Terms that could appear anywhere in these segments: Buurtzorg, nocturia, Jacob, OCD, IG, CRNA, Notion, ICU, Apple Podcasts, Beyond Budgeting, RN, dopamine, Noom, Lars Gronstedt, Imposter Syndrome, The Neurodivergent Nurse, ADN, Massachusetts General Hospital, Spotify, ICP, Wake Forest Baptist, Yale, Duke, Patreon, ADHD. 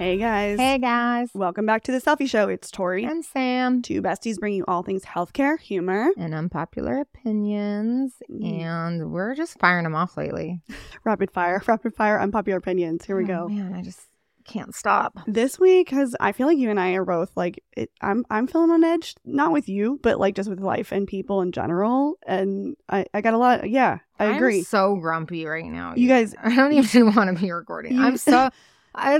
Hey guys. Hey guys. Welcome back to The Cellfie Show. It's Tori. And Sam. Two besties bring you all things healthcare, humor. And unpopular opinions. And we're just firing them off lately. Rapid fire, unpopular opinions. Here we go. Man, I just can't stop. This week, because I feel like you and I are both like, I'm feeling on edge. Not with you, but like just with life and people in general. And I got a lot. Yeah, I agree. I'm so grumpy right now. You guys. I don't even want to be recording. I'm so... I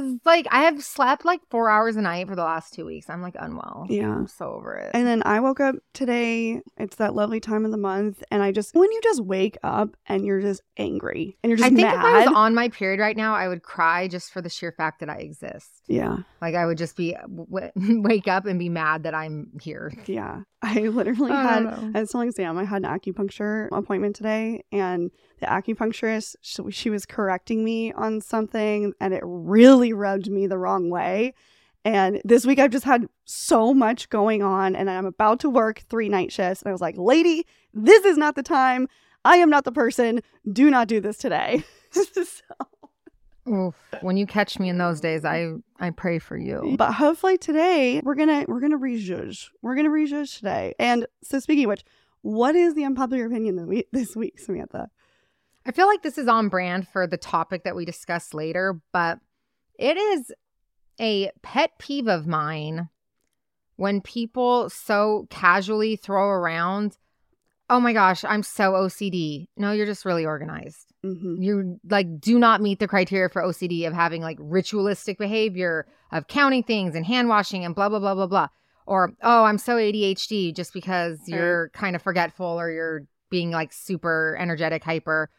have slept like 4 hours a night for the last 2 weeks. I'm like unwell. Yeah. I'm so over it. And then I woke up today. It's that lovely time of the month. And I just, when you just wake up and you're just angry and you're just mad. I think if I was on my period right now, I would cry just for the sheer fact that I exist. Yeah. Like I would just be, wake up and be mad that I'm here. Yeah. I literally I was telling Sam, I had an acupuncture appointment today, and the acupuncturist, she was correcting me on something, and it really rubbed me the wrong way. And this week I've just had so much going on, and I'm about to work 3 night shifts. And I was like, lady, this is not the time. I am not the person. Do not do this today. Oof. When you catch me in those days, I pray for you. But hopefully today we're gonna rejudge. We're gonna rejudge today. And so, speaking of which, what is the unpopular opinion this week, Samantha? I feel like this is on brand for the topic that we discuss later, but it is a pet peeve of mine when people so casually throw around, oh my gosh, I'm so OCD. No, you're just really organized. Mm-hmm. You like do not meet the criteria for OCD of having like ritualistic behavior of counting things and hand washing and blah, blah, blah, blah, blah. Or, oh, I'm so ADHD just because you're kind of forgetful or you're being like super energetic, hyper,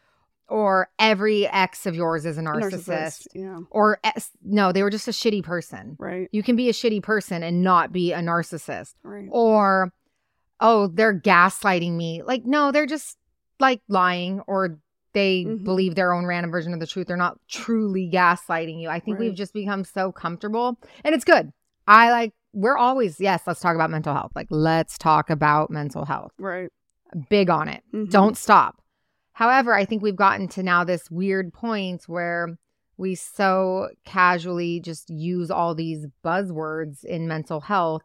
or every ex of yours is a narcissist. Yeah. Or no, they were just a shitty person. Right. You can be a shitty person and not be a narcissist. Right. Or, oh, they're gaslighting me. Like, no, they're just like lying or they mm-hmm. believe their own random version of the truth. They're not truly gaslighting you. I think we've just become so comfortable, and it's good. We're always, yes, let's talk about mental health. Like, let's talk about mental health. Right. Big on it. Mm-hmm. Don't stop. However, I think we've gotten to now this weird point where we so casually just use all these buzzwords in mental health.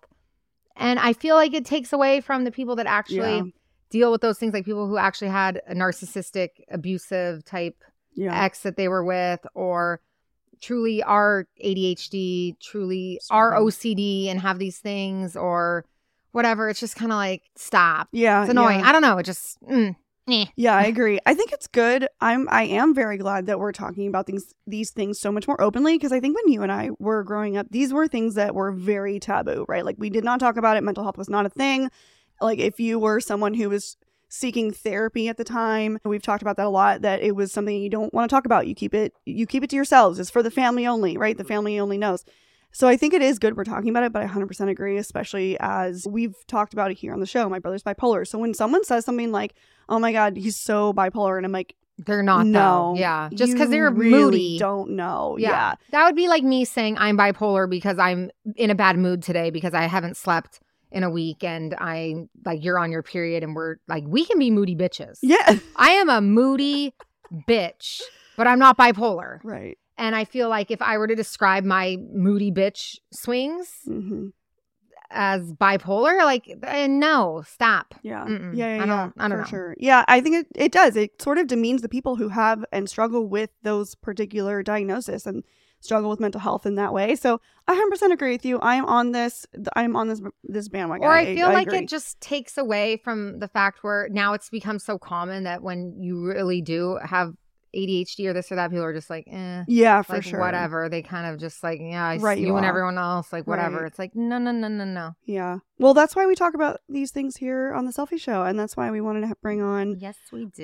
And I feel like it takes away from the people that actually... Yeah. deal with those things, like people who actually had a narcissistic, abusive type ex that they were with, or truly are ADHD, truly are OCD and have these things or whatever. It's just kind of like, stop. Yeah. It's annoying. Yeah. I don't know. It just... Yeah, I agree. I think it's good. I am very glad that we're talking about these things so much more openly, because I think when you and I were growing up, these were things that were very taboo, right? Like, we did not talk about it. Mental health was not a thing. Like, if you were someone who was seeking therapy at the time, we've talked about that a lot, that it was something you don't want to talk about. You keep it to yourselves. It's for the family only, right? The family only knows. So I think it is good we're talking about it, but I 100% agree, especially as we've talked about it here on the show. My brother's bipolar. So when someone says something like, oh my God, he's so bipolar, and I'm like, they're not, no, though. Yeah. Just because they're really moody. Don't know. Yeah. That would be like me saying I'm bipolar because I'm in a bad mood today because I haven't slept in a week, and I like, you're on your period, and we're like, we can be moody bitches. Yeah. I am a moody bitch, but I'm not bipolar. Right. And I feel like if I were to describe my moody bitch swings mm-hmm. as bipolar, like, no, stop. Yeah. Yeah. I don't know. Sure. Yeah. I think it does. It sort of demeans the people who have and struggle with those particular diagnoses and struggle with mental health in that way. So I 100% agree with you. I'm on this bandwagon. Or I feel like it just takes away from the fact where now it's become so common that when you really do have ADHD or this or that, people are just like, eh. Yeah, for like, sure. Whatever. They kind of just like, yeah, you and everyone else, like whatever. Right. It's like, no. Yeah. Well, that's why we talk about these things here on The Cellfie Show. And that's why we wanted to bring on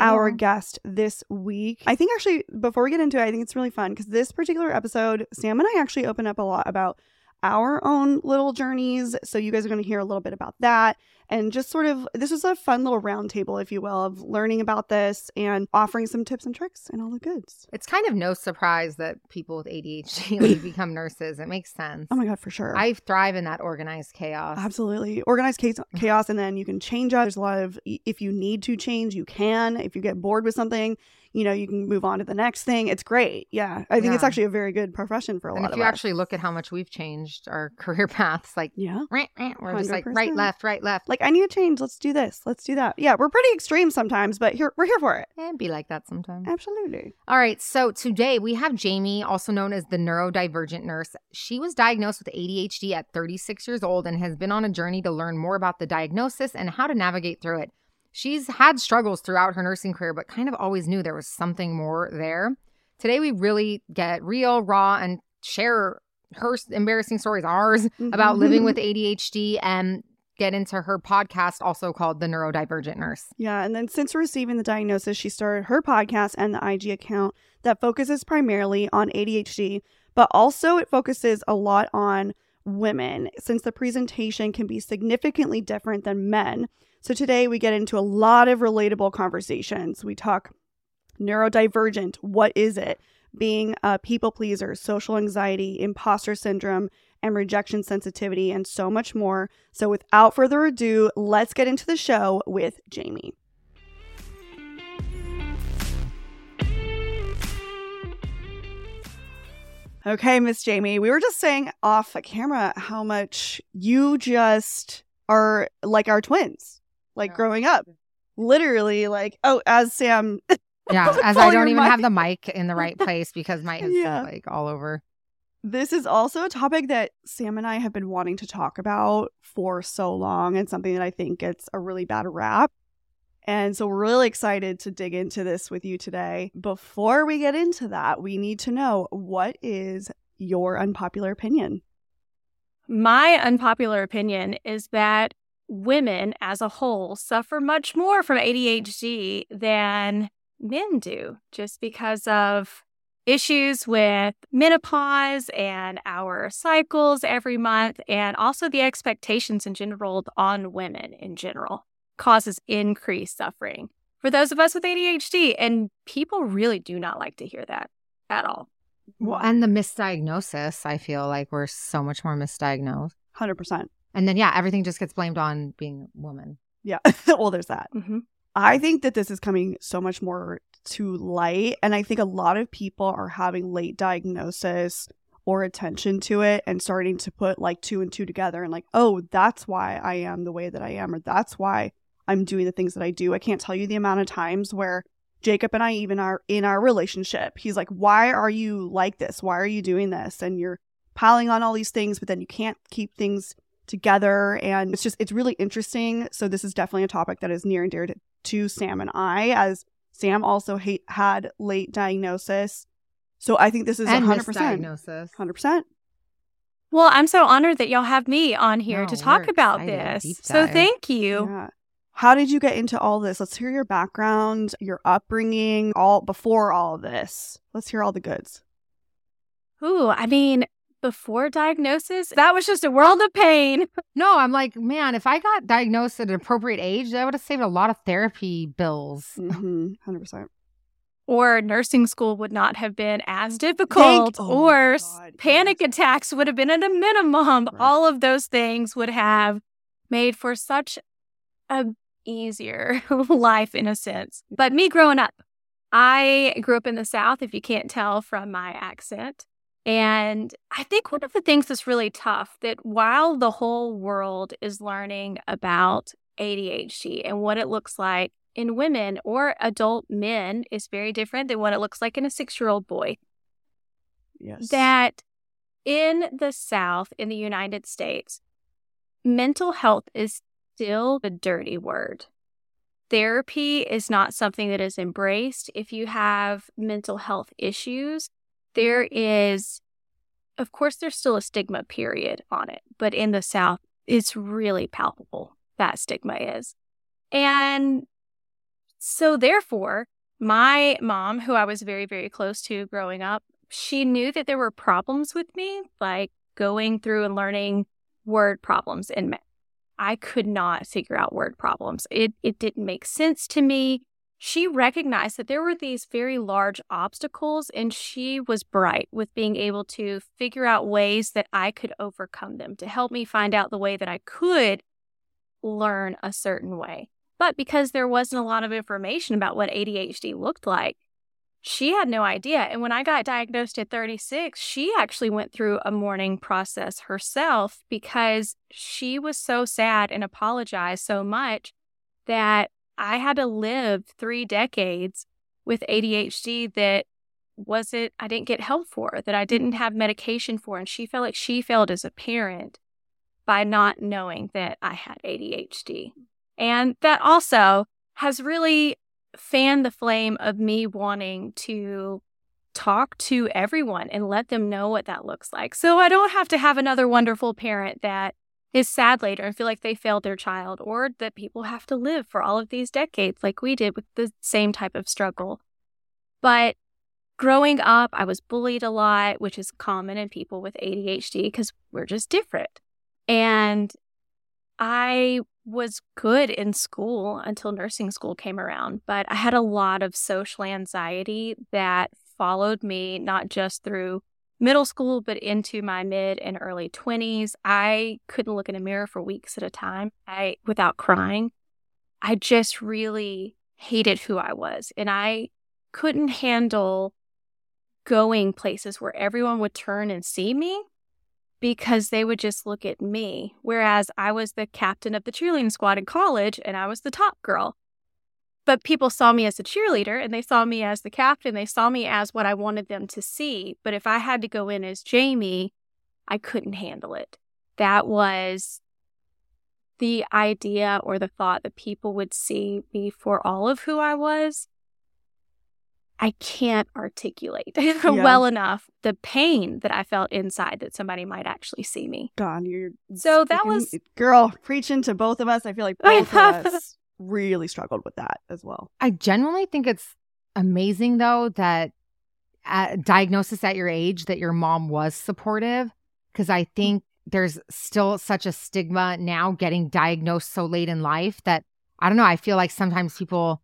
our guest this week. I think actually, before we get into it, I think it's really fun because this particular episode, Sam and I actually open up a lot about our own little journeys. So you guys are going to hear a little bit about that. And just sort of, this was a fun little roundtable, if you will, of learning about this and offering some tips and tricks and all the goods. It's kind of no surprise that people with ADHD like, become nurses. It makes sense. Oh my God, for sure. I thrive in that organized chaos. Absolutely. Organized chaos, and then you can change up. There's a lot of, if you need to change, you can. If you get bored with something, you know, you can move on to the next thing. It's great. Yeah. I think it's actually a very good profession for a lot of us. And if you actually look at how much we've changed our career paths, like, we're just like right, left. Like, I need a change. Let's do this. Let's do that. Yeah. We're pretty extreme sometimes, but we're here for it. And be like that sometimes. Absolutely. All right. So today we have Jami, also known as the Neurodivergent Nurse. She was diagnosed with ADHD at 36 years old and has been on a journey to learn more about the diagnosis and how to navigate through it. She's had struggles throughout her nursing career, but kind of always knew there was something more there. Today, we really get real, raw, and share her embarrassing stories, ours, about living with ADHD, and get into her podcast, also called The Neurodivergent Nurse. Yeah, and then since receiving the diagnosis, she started her podcast and the IG account that focuses primarily on ADHD, but also it focuses a lot on women, since the presentation can be significantly different than men. So today we get into a lot of relatable conversations. We talk neurodivergent, what is it, being a people pleaser, social anxiety, imposter syndrome, and rejection sensitivity, and so much more. So without further ado, let's get into the show with Jami. Okay, Miss Jami, we were just saying off camera how much you just are like our twins, like growing up, literally like, as Sam. Yeah, as I don't even have the mic in the right place because my is like all over. This is also a topic that Sam and I have been wanting to talk about for so long, and something that I think gets a really bad rap. And so we're really excited to dig into this with you today. Before we get into that, we need to know, what is your unpopular opinion? My unpopular opinion is that women as a whole suffer much more from ADHD than men do, just because of issues with menopause and our cycles every month, and also the expectations in general on women in general. Causes increased suffering for those of us with ADHD, and people really do not like to hear that at all. Well, and the misdiagnosis, I feel like we're so much more misdiagnosed. 100%. And then, everything just gets blamed on being a woman. Yeah. Well, there's that. Mm-hmm. I think that this is coming so much more to light, and I think a lot of people are having late diagnosis or attention to it and starting to put like two and two together, and like, oh, that's why I am the way that I am, or that's why I'm doing the things that I do. I can't tell you the amount of times where Jacob and I even are in our relationship. He's like, why are you like this? Why are you doing this? And you're piling on all these things, but then you can't keep things together. And it's really interesting. So this is definitely a topic that is near and dear to Sam and I, as Sam also had late diagnosis. So I think this is 100%. 100%. Well, I'm so honored that y'all have me on here to talk about this. So thank you. Yeah. How did you get into all this? Let's hear your background, your upbringing, all before all this. Let's hear all the goods. Ooh, I mean, before diagnosis, that was just a world of pain. No, I'm like, man, if I got diagnosed at an appropriate age, that would have saved a lot of therapy bills. 100%. Or nursing school would not have been as difficult, or panic attacks would have been at a minimum. Right. All of those things would have made for such an easier life in a sense. But me growing up, I grew up in the South, if you can't tell from my accent. And I think one of the things that's really tough, that while the whole world is learning about ADHD and what it looks like in women or adult men is very different than what it looks like in a 6-year-old boy. Yes. That in the South, in the United States, mental health is still a dirty word. Therapy is not something that is embraced. If you have mental health issues, there is, of course, there's still a stigma period on it. But in the South, it's really palpable, that stigma is. And so therefore, my mom, who I was very, very close to growing up, she knew that there were problems with me, like going through and learning word problems in math. I could not figure out word problems. It didn't make sense to me. She recognized that there were these very large obstacles, and she was bright with being able to figure out ways that I could overcome them, to help me find out the way that I could learn a certain way. But because there wasn't a lot of information about what ADHD looked like, she had no idea. And when I got diagnosed at 36, she actually went through a mourning process herself because she was so sad and apologized so much that I had to live 3 decades with ADHD that wasn't, I didn't get help for, that I didn't have medication for. And she felt like she failed as a parent by not knowing that I had ADHD. And that also has really fanned the flame of me wanting to talk to everyone and let them know what that looks like. So I don't have to have another wonderful parent that is sad later and feel like they failed their child, or that people have to live for all of these decades like we did with the same type of struggle. But growing up, I was bullied a lot, which is common in people with ADHD because we're just different. And I was good in school until nursing school came around, but I had a lot of social anxiety that followed me, not just through middle school, but into my mid and early 20s. I couldn't look in a mirror for weeks at a time without crying. I just really hated who I was, and I couldn't handle going places where everyone would turn and see me, because they would just look at me, whereas I was the captain of the cheerleading squad in college and I was the top girl. But people saw me as a cheerleader and they saw me as the captain. They saw me as what I wanted them to see. But if I had to go in as Jami, I couldn't handle it. That was the idea or the thought that people would see me for all of who I was. I can't articulate well enough the pain that I felt inside that somebody might actually see me. God, you're so that was girl preaching to both of us. I feel like both of us really struggled with that as well. I genuinely think it's amazing though that at diagnosis at your age that your mom was supportive, because I think there's still such a stigma now getting diagnosed so late in life that I don't know. I feel like sometimes people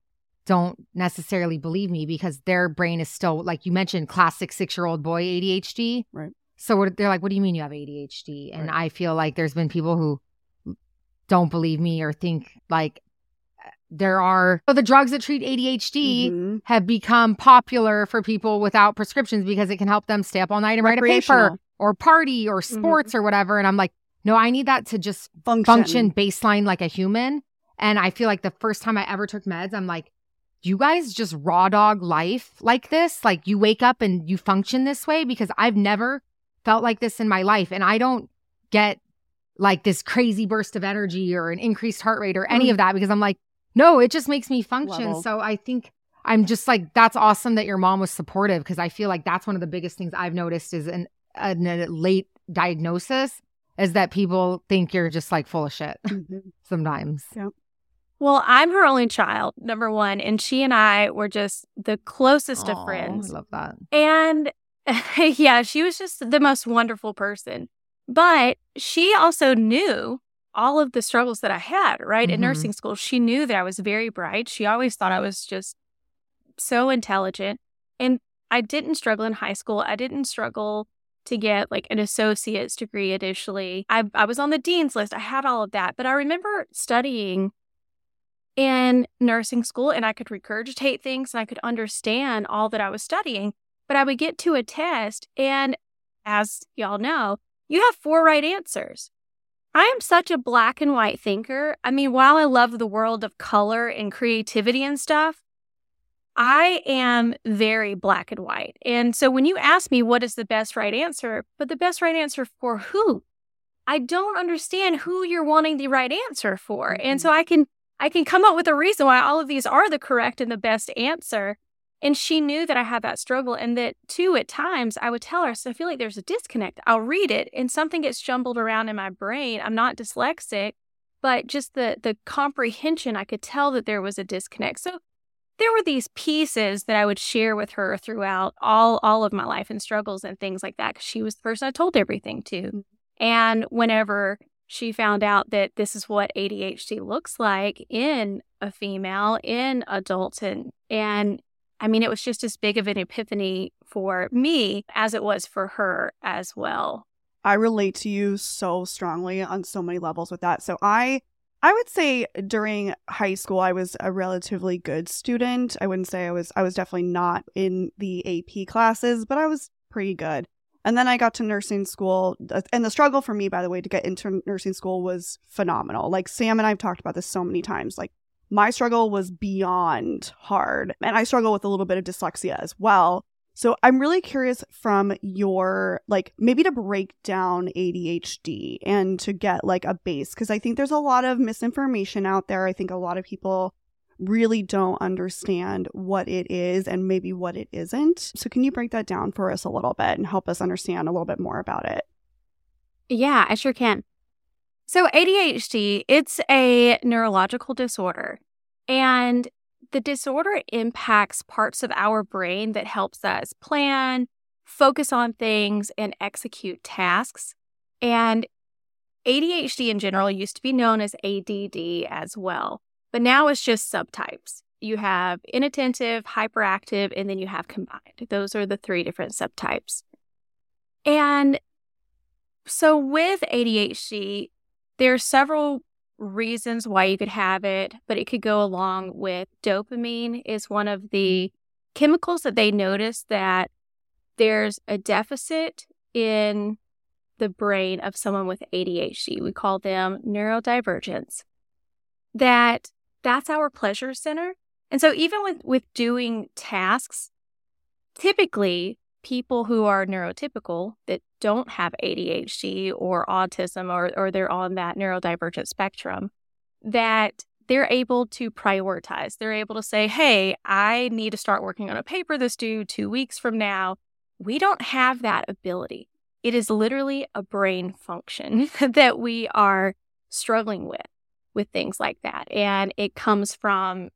don't necessarily believe me because their brain is still, like you mentioned, classic 6-year-old boy ADHD. Right. So they're like, what do you mean you have ADHD? And right. I feel like there's been people who don't believe me or think like there are... So the drugs that treat ADHD have become popular for people without prescriptions because it can help them stay up all night and write a paper or party or sports or whatever. And I'm like, no, I need that to just function baseline like a human. And I feel like the first time I ever took meds, I'm like, you guys just raw dog life like this? Like you wake up and you function this way? Because I've never felt like this in my life. And I don't get like this crazy burst of energy or an increased heart rate or any of that because I'm like, no, it just makes me function. Level. So I think I'm just like, that's awesome that your mom was supportive, because I feel like that's one of the biggest things I've noticed is a late diagnosis is that people think you're just like full of shit sometimes. Yeah. Well, I'm her only child, number one, and she and I were just the closest of friends. I love that. And yeah, she was just the most wonderful person. But she also knew all of the struggles that I had, right? In nursing school, she knew that I was very bright. She always thought I was just so intelligent. And I didn't struggle in high school. I didn't struggle to get like an associate's degree initially. I was on the dean's list. I had all of that. But I remember studying in nursing school, and I could regurgitate things and I could understand all that I was studying, but I would get to a test, and as y'all know, you have 4 right answers. I am such a black and white thinker. I mean, while I love the world of color and creativity and stuff, I am very black and white. And so when you ask me what is the best right answer, but the best right answer for who? I don't understand who you're wanting the right answer for. And so I can come up with a reason why all of these are the correct and the best answer. And she knew that I had that struggle, and that too, at times I would tell her, so I feel like there's a disconnect. I'll read it and something gets jumbled around in my brain. I'm not dyslexic, but just the comprehension, I could tell that there was a disconnect. So there were these pieces that I would share with her throughout all of my life and struggles and things like that, because she was the person I told everything to. And whenever she found out that this is what ADHD looks like in a female, in adulthood. And I mean, it was just as big of an epiphany for me as it was for her as well. I relate to you so strongly on so many levels with that. So I I would say during high school, I was a relatively good student. I wouldn't say I was definitely not in the AP classes, but I was pretty good. And then I got to nursing school. And the struggle for me, by the way, to get into nursing school was phenomenal. Like, Sam and I have talked about this so many times. Like, my struggle was beyond hard. And I struggle with a little bit of dyslexia as well. So I'm really curious from your, like, maybe to break down ADHD and to get like a base, because I think there's a lot of misinformation out there. I think a lot of people really don't understand what it is and maybe what it isn't. So can you break that down for us a little bit and help us understand a little bit more about it? Yeah, I sure can. So ADHD, it's a neurological disorder, and the disorder impacts parts of our brain that helps us plan, focus on things, and execute tasks. And ADHD in general used to be known as ADD as well, but now it's just subtypes. You have inattentive, hyperactive, and then you have combined. Those are the three different subtypes. And so with ADHD, there are several reasons why you could have it, but it could go along with dopamine is one of the chemicals that they notice that there's a deficit in the brain of someone with ADHD. We call them neurodivergence. That's our pleasure center. And so even with doing tasks, typically people who are neurotypical that don't have ADHD or autism or they're on that neurodivergent spectrum, that they're able to prioritize. They're able to say, hey, I need to start working on a paper that's due 2 weeks from now. We don't have that ability. It is literally a brain function that we are struggling with things like that. And it comes from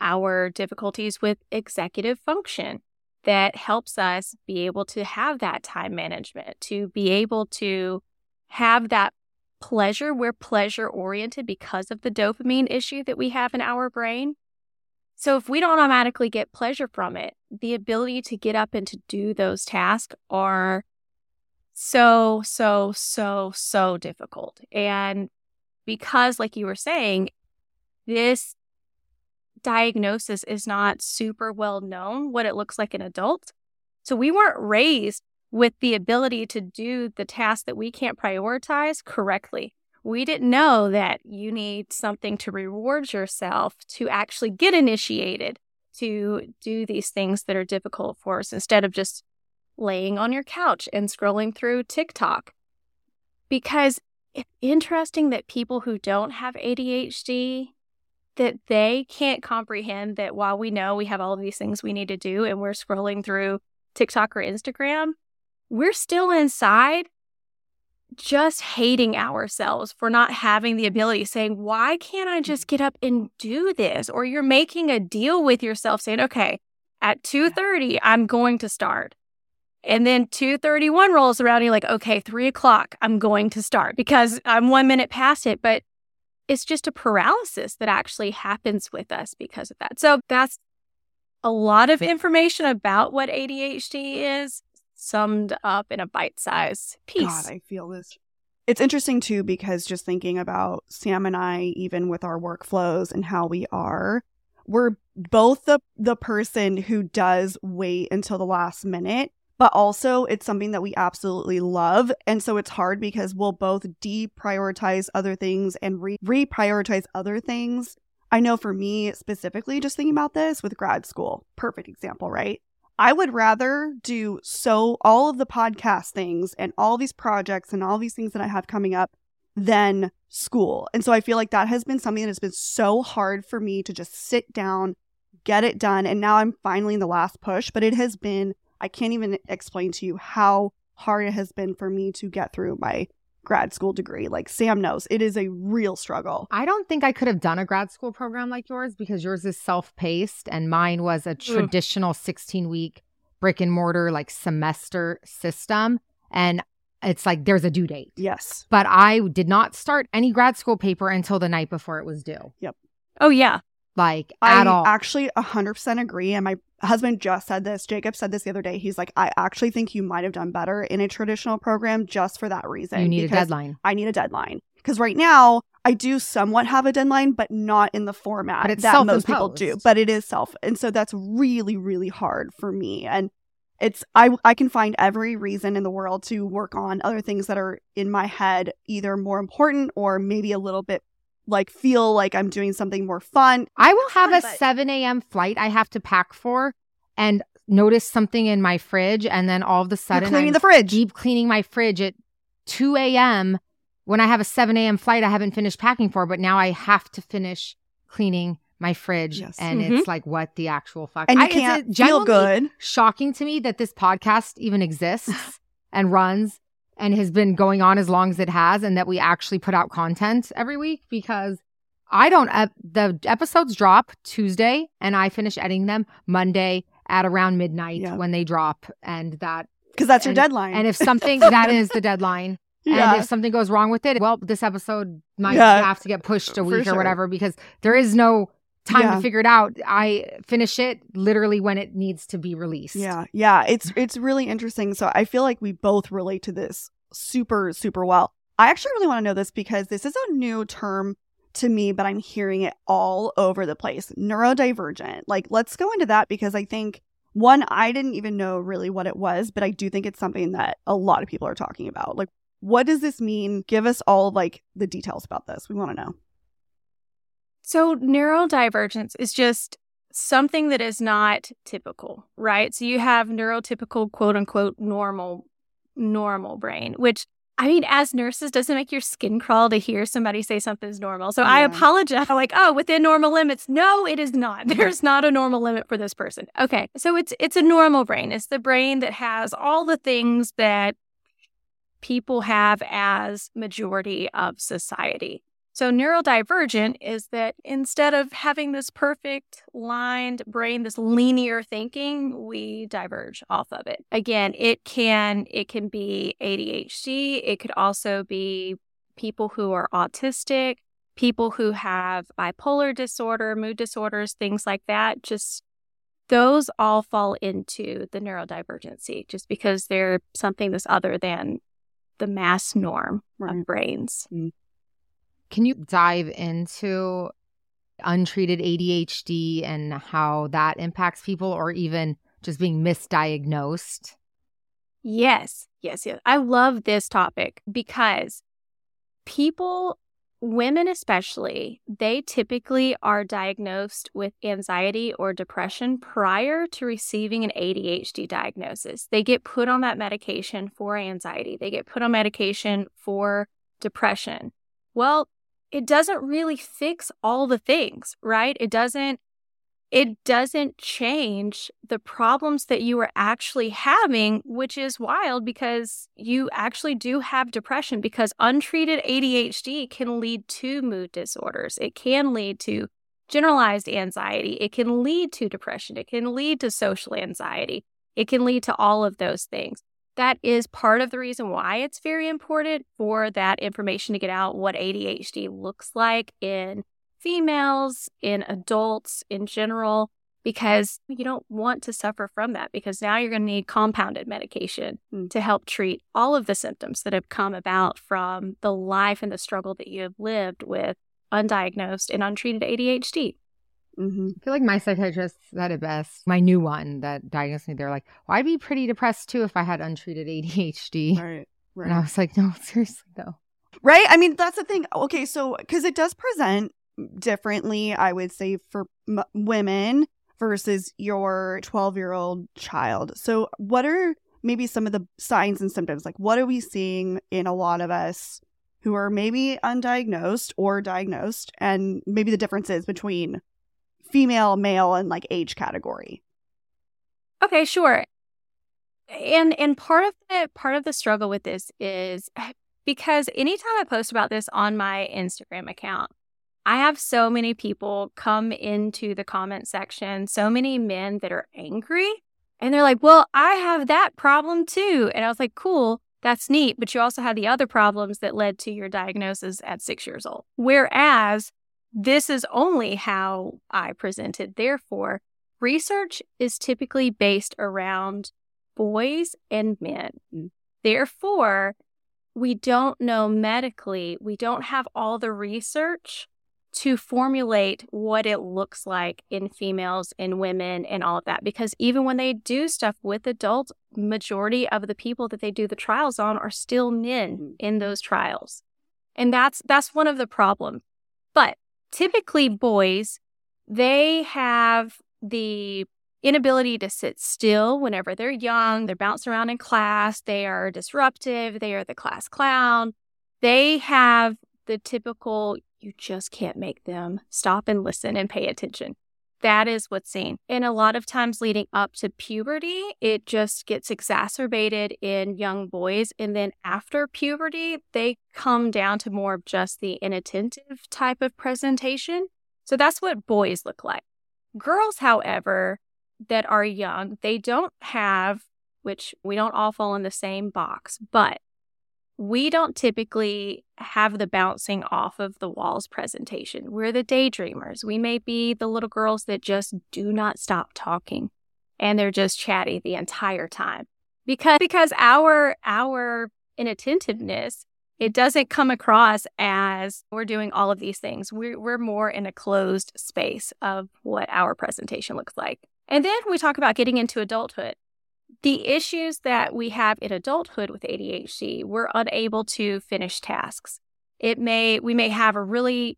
our difficulties with executive function. That helps us be able to have that time management, to be able to have that pleasure. We're pleasure-oriented because of the dopamine issue that we have in our brain. So if we don't automatically get pleasure from it, the ability to get up and to do those tasks are so difficult. And because, like you were saying, this diagnosis is not super well known, what it looks like in adults. So we weren't raised with the ability to do the tasks that we can't prioritize correctly. We didn't know that you need something to reward yourself to actually get initiated to do these things that are difficult for us instead of just laying on your couch and scrolling through TikTok. Because it's interesting that people who don't have ADHD that they can't comprehend that while we know we have all of these things we need to do and we're scrolling through TikTok or Instagram, we're still inside just hating ourselves for not having the ability, saying, why can't I just get up and do this? Or you're making a deal with yourself saying, okay, at 2:30, I'm going to start. And then 2:31 rolls around and you're like, okay, 3 o'clock, I'm going to start because I'm 1 minute past it. But it's just a paralysis that actually happens with us because of that. So that's a lot of information about what ADHD is summed up in a bite-sized piece. God, I feel this. It's interesting, too, because just thinking about Sam and I, even with our workflows and how we are, we're both the person who does wait until the last minute, but also it's something that we absolutely love. And so it's hard because we'll both deprioritize other things and reprioritize other things. I know for me specifically, just thinking about this with grad school, perfect example, right? I would rather do all of the podcast things and all these projects and all these things that I have coming up than school. And so I feel like that has been something that has been so hard for me to just sit down, get it done. And now I'm finally in the last push, but it has been, I can't even explain to you how hard it has been for me to get through my grad school degree. Like Sam knows, it is a real struggle. I don't think I could have done a grad school program like yours because yours is self-paced and mine was a traditional 16-week brick and mortar like semester system. And it's like there's a due date. Yes. But I did not start any grad school paper until the night before it was due. Yep. Oh, yeah. Like at all. I actually 100% agree. And my husband just said this. Jacob said this the other day. He's like, I actually think you might have done better in a traditional program just for that reason. You need a deadline. I need a deadline. Because right now I do somewhat have a deadline, but not in the format that most people do. But it is self. And so that's really, really hard for me. And it's I can find every reason in the world to work on other things that are in my head, either more important or maybe a little bit like feel like I'm doing something more fun. I will have a 7 a.m. flight I have to pack for and notice something in my fridge. And then all of a sudden, deep cleaning my fridge at 2 a.m. When I have a 7 a.m. flight I haven't finished packing for, but now I have to finish cleaning my fridge. Yes. And it's like, what the actual fuck? And it's feel good. Shocking to me that this podcast even exists and runs and has been going on as long as it has, and that we actually put out content every week, because I don't, the episodes drop Tuesday and I finish editing them Monday at around midnight when they drop. And that, because that's your deadline. And if something, that is the deadline. Yeah. And if something goes wrong with it, well, this episode might have to get pushed a week or whatever, because there is no time to figure it out. I finish it literally when it needs to be released. Yeah. Yeah. It's really interesting. So I feel like we both relate to this super, super well. I actually really want to know this because this is a new term to me, but I'm hearing it all over the place. Neurodivergent. Like, let's go into that, because I think, one, I didn't even know really what it was, but I do think it's something that a lot of people are talking about. Like, what does this mean? Give us all like the details about this. We want to know. So neurodivergence is just something that is not typical, right? So you have neurotypical, quote unquote, normal brain, which, I mean, as nurses, doesn't make your skin crawl to hear somebody say something's normal. So I apologize. I'm like, oh, within normal limits. No, it is not. There's not a normal limit for this person. Okay. So it's a normal brain. It's the brain that has all the things that people have as majority of society. So neurodivergent is that instead of having this perfect lined brain, this linear thinking, we diverge off of it. Again, it can be ADHD. It could also be people who are autistic, people who have bipolar disorder, mood disorders, things like that. Just those all fall into the neurodivergency, just because they're something that's other than the mass norm of brains. Can you dive into untreated ADHD and how that impacts people, or even just being misdiagnosed? Yes. I love this topic because people, women especially, they typically are diagnosed with anxiety or depression prior to receiving an ADHD diagnosis. They get put on that medication for anxiety. They get put on medication for depression. Well, it doesn't really fix all the things, right? It doesn't change the problems that you are actually having, which is wild because you actually do have depression, because untreated ADHD can lead to mood disorders. It can lead to generalized anxiety. It can lead to depression. It can lead to social anxiety. It can lead to all of those things. That is part of the reason why it's very important for that information to get out, what ADHD looks like in females, in adults in general, because you don't want to suffer from that, because now you're going to need compounded medication to help treat all of the symptoms that have come about from the life and the struggle that you have lived with undiagnosed and untreated ADHD. Mm-hmm. I feel like my psychiatrist said it best. My new one that diagnosed me, they're like, well, I'd be pretty depressed too if I had untreated ADHD. Right. And I was like, no, seriously though. Right? I mean, that's the thing. Okay, so because it does present differently, I would say, for women versus your 12-year-old child. So what are maybe some of the signs and symptoms? Like, what are we seeing in a lot of us who are maybe undiagnosed or diagnosed, and maybe the differences between female, male, and like age category? Okay, sure. And part of the struggle with this is because anytime I post about this on my Instagram account, I have so many people come into the comment section, so many men that are angry, and they're like, well, I have that problem too. And I was like, cool, that's neat, but you also had the other problems that led to your diagnosis at 6 years old. Whereas this is only how I presented. Therefore, research is typically based around boys and men. Therefore, we don't know medically, we don't have all the research to formulate what it looks like in females, in women, and all of that. Because even when they do stuff with adults, majority of the people that they do the trials on are still men in those trials. And that's one of the problems. But typically boys, they have the inability to sit still whenever they're young, they're bouncing around in class, they are disruptive, they are the class clown. They have the typical, you just can't make them stop and listen and pay attention. That is what's seen. And a lot of times leading up to puberty, it just gets exacerbated in young boys. And then after puberty, they come down to more of just the inattentive type of presentation. So that's what boys look like. Girls, however, that are young, they don't have, which we don't all fall in the same box, but we don't typically have the bouncing off of the walls presentation. We're the daydreamers. We may be the little girls that just do not stop talking and they're just chatty the entire time. Because our inattentiveness, it doesn't come across as we're doing all of these things. We're more in a closed space of what our presentation looks like. And then we talk about getting into adulthood. The issues that we have in adulthood with ADHD, we're unable to finish tasks. We may have a really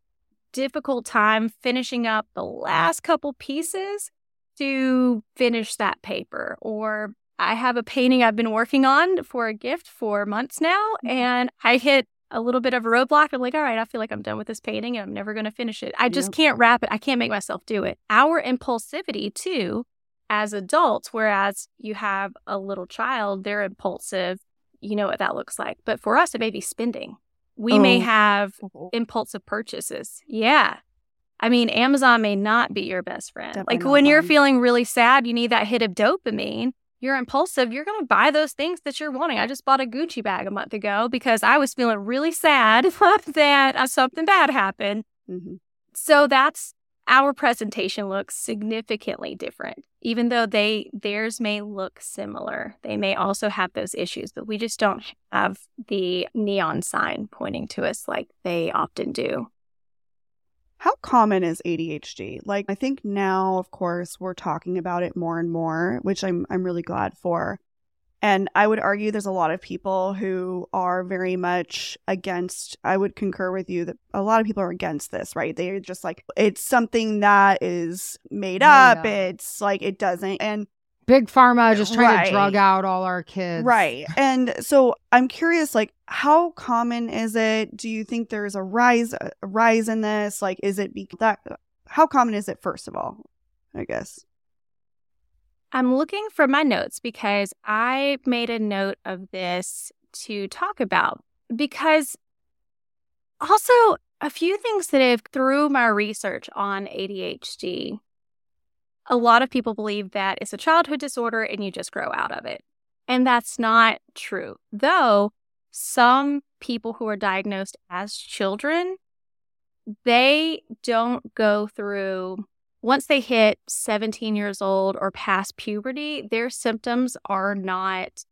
difficult time finishing up the last couple pieces to finish that paper. Or I have a painting I've been working on for a gift for months now, and I hit a little bit of a roadblock. I'm like, all right, I feel like I'm done with this painting and I'm never going to finish it. I just can't wrap it. I can't make myself do it. Our impulsivity too, as adults, whereas you have a little child, they're impulsive. You know what that looks like. But for us, it may be spending. We may have impulsive purchases. Yeah. I mean, Amazon may not be your best friend. Definitely like when you're feeling really sad, you need that hit of dopamine. You're impulsive. You're going to buy those things that you're wanting. I just bought a Gucci bag a month ago because I was feeling really sad that something bad happened. Mm-hmm. So that's our presentation looks significantly different, even though theirs may look similar. They may also have those issues, but we just don't have the neon sign pointing to us like they often do. How common is ADHD? Like, I think now, of course, we're talking about it more and more, which I'm really glad for. And I would argue there's a lot of people who are very much against, I would concur with you that a lot of people are against this, right? They're just like, it's something that is made up. It's like, it doesn't. And Big Pharma just trying to drug out all our kids. Right. And so I'm curious, like, how common is it? Do you think there's a rise in this? Like, is it that? How common is it, first of all, I guess? I'm looking for my notes because I made a note of this to talk about, because also a few things that have through my research on ADHD, a lot of people believe that it's a childhood disorder and you just grow out of it. And that's not true. Though some people who are diagnosed as children, they don't go through. Once they hit 17 years old or past puberty, their symptoms are not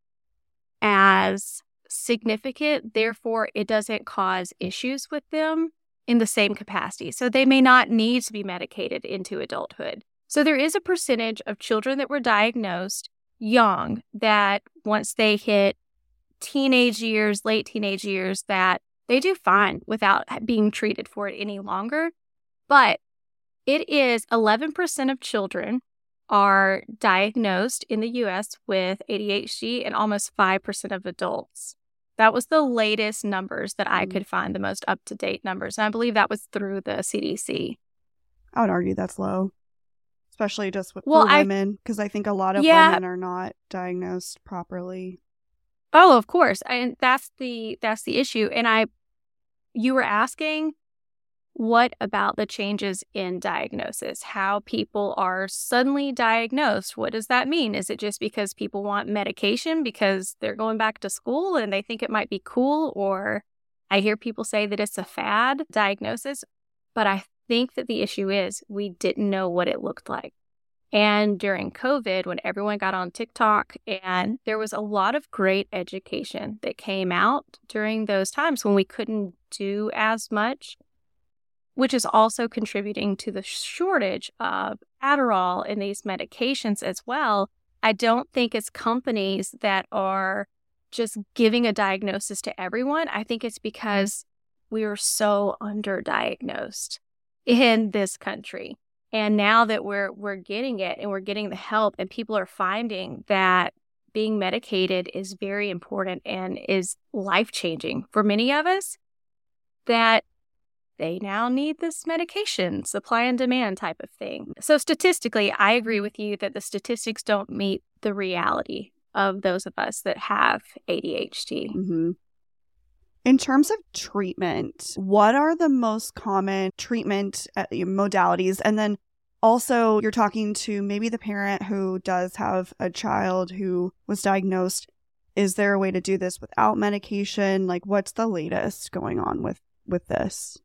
as significant. Therefore, it doesn't cause issues with them in the same capacity. So they may not need to be medicated into adulthood. So there is a percentage of children that were diagnosed young that once they hit teenage years, late teenage years, that they do fine without being treated for it any longer. But it is 11% of children are diagnosed in the U.S. with ADHD and almost 5% of adults. That was the latest numbers that I could find, the most up-to-date numbers. And I believe that was through the CDC. I would argue that's low, especially just with women, because I think a lot of women are not diagnosed properly. Oh, of course. And that's the issue. And you were asking, what about the changes in diagnosis? How people are suddenly diagnosed? What does that mean? Is it just because people want medication because they're going back to school and they think it might be cool? Or I hear people say that it's a fad diagnosis, but I think that the issue is we didn't know what it looked like. And during COVID, when everyone got on TikTok, and there was a lot of great education that came out during those times when we couldn't do as much, which is also contributing to the shortage of Adderall and these medications as well. I don't think it's companies that are just giving a diagnosis to everyone. I think it's because we are so underdiagnosed in this country. And now that we're getting it and we're getting the help, and people are finding that being medicated is very important and is life-changing for many of us, that they now need this medication, supply and demand type of thing. So statistically, I agree with you that the statistics don't meet the reality of those of us that have ADHD. Mm-hmm. In terms of treatment, what are the most common treatment modalities? And then also, you're talking to maybe the parent who does have a child who was diagnosed. Is there a way to do this without medication? Like, what's the latest going on with this?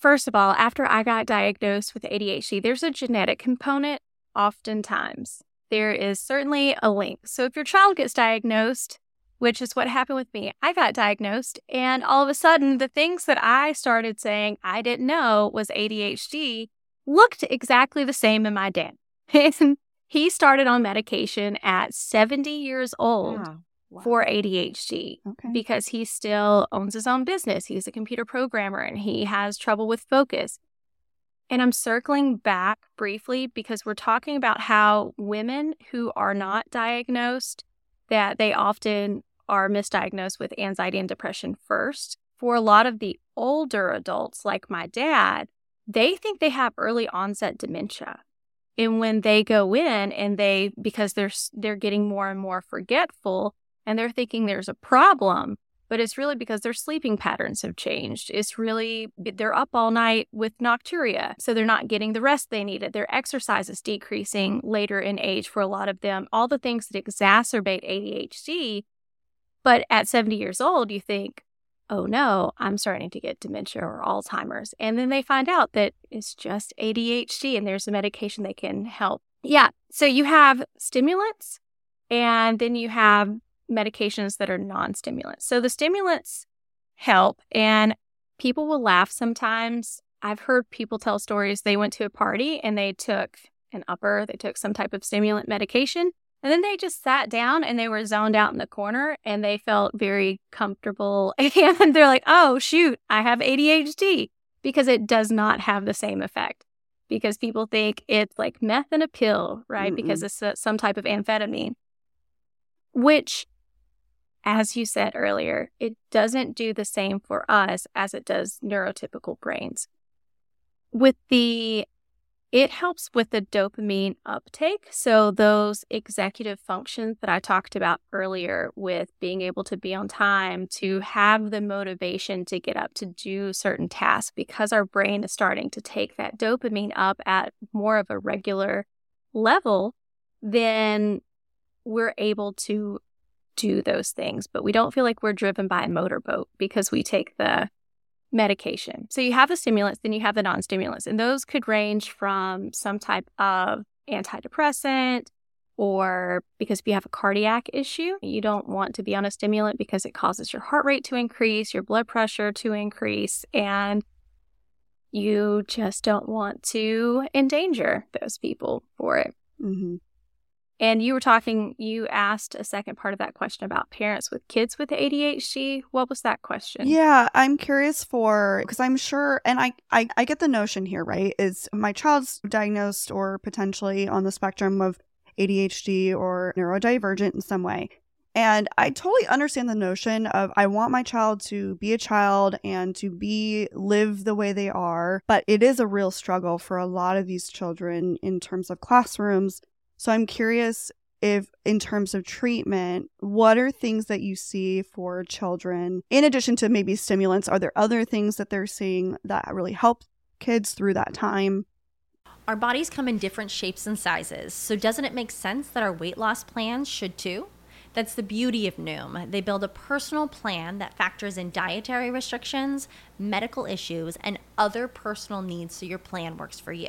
First of all, after I got diagnosed with ADHD, there's a genetic component oftentimes. There is certainly a link. So if your child gets diagnosed, which is what happened with me. I got diagnosed, and all of a sudden, the things that I started saying I didn't know was ADHD looked exactly the same in my dad. He started on medication at 70 years old for ADHD because he still owns his own business. He's a computer programmer, and he has trouble with focus. And I'm circling back briefly because we're talking about how women who are not diagnosed, that they often are misdiagnosed with anxiety and depression first. For a lot of the older adults, like my dad, they think they have early onset dementia. And when they go in and because they're getting more and more forgetful, and they're thinking there's a problem, but it's really because their sleeping patterns have changed. It's really, they're up all night with nocturia, so they're not getting the rest they needed. Their exercise is decreasing later in age for a lot of them. All the things that exacerbate ADHD. But at 70 years old, you think, oh no, I'm starting to get dementia or Alzheimer's. And then they find out that it's just ADHD and there's a medication that can help. Yeah, so you have stimulants, and then you have medications that are non-stimulants. So the stimulants help, and people will laugh sometimes. I've heard people tell stories. They went to a party and they took an upper, they took some type of stimulant medication, and then they just sat down and they were zoned out in the corner and they felt very comfortable. And they're like, oh, shoot, I have ADHD, because it does not have the same effect, because people think it's like meth and a pill, right? Mm-mm. Because it's some type of amphetamine, which, as you said earlier, it doesn't do the same for us as it does neurotypical brains. It helps with the dopamine uptake. So those executive functions that I talked about earlier, with being able to be on time, to have the motivation to get up to do certain tasks, because our brain is starting to take that dopamine up at more of a regular level, then we're able to do those things, but we don't feel like we're driven by a motorboat because we take the medication. So you have the stimulants, then you have the non-stimulants, and those could range from some type of antidepressant, or because if you have a cardiac issue, you don't want to be on a stimulant because it causes your heart rate to increase, your blood pressure to increase, and you just don't want to endanger those people for it. Mm-hmm. And you asked a second part of that question about parents with kids with ADHD. What was that question? Yeah, I'm curious because I'm sure, and I get the notion here, right? Is my child's diagnosed or potentially on the spectrum of ADHD or neurodivergent in some way. And I totally understand the notion of, I want my child to be a child and to live the way they are. But it is a real struggle for a lot of these children in terms of classrooms. So I'm curious if, in terms of treatment, what are things that you see for children? In addition to maybe stimulants, are there other things that they're seeing that really help kids through that time? Our bodies come in different shapes and sizes. So doesn't it make sense that our weight loss plans should too? That's the beauty of Noom. They build a personal plan that factors in dietary restrictions, medical issues, and other personal needs, so your plan works for you.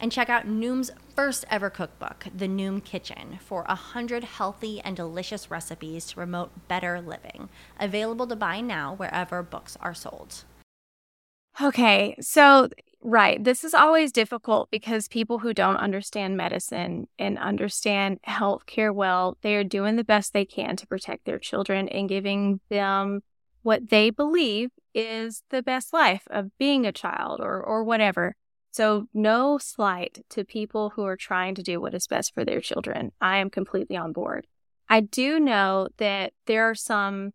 And check out Noom's first ever cookbook, The Noom Kitchen, for 100 healthy and delicious recipes to promote better living. Available to buy now wherever books are sold. Okay, so right, this is always difficult because people who don't understand medicine and understand healthcare well, they are doing the best they can to protect their children and giving them what they believe is the best life of being a child or whatever. So no slight to people who are trying to do what is best for their children. I am completely on board. I do know that there are some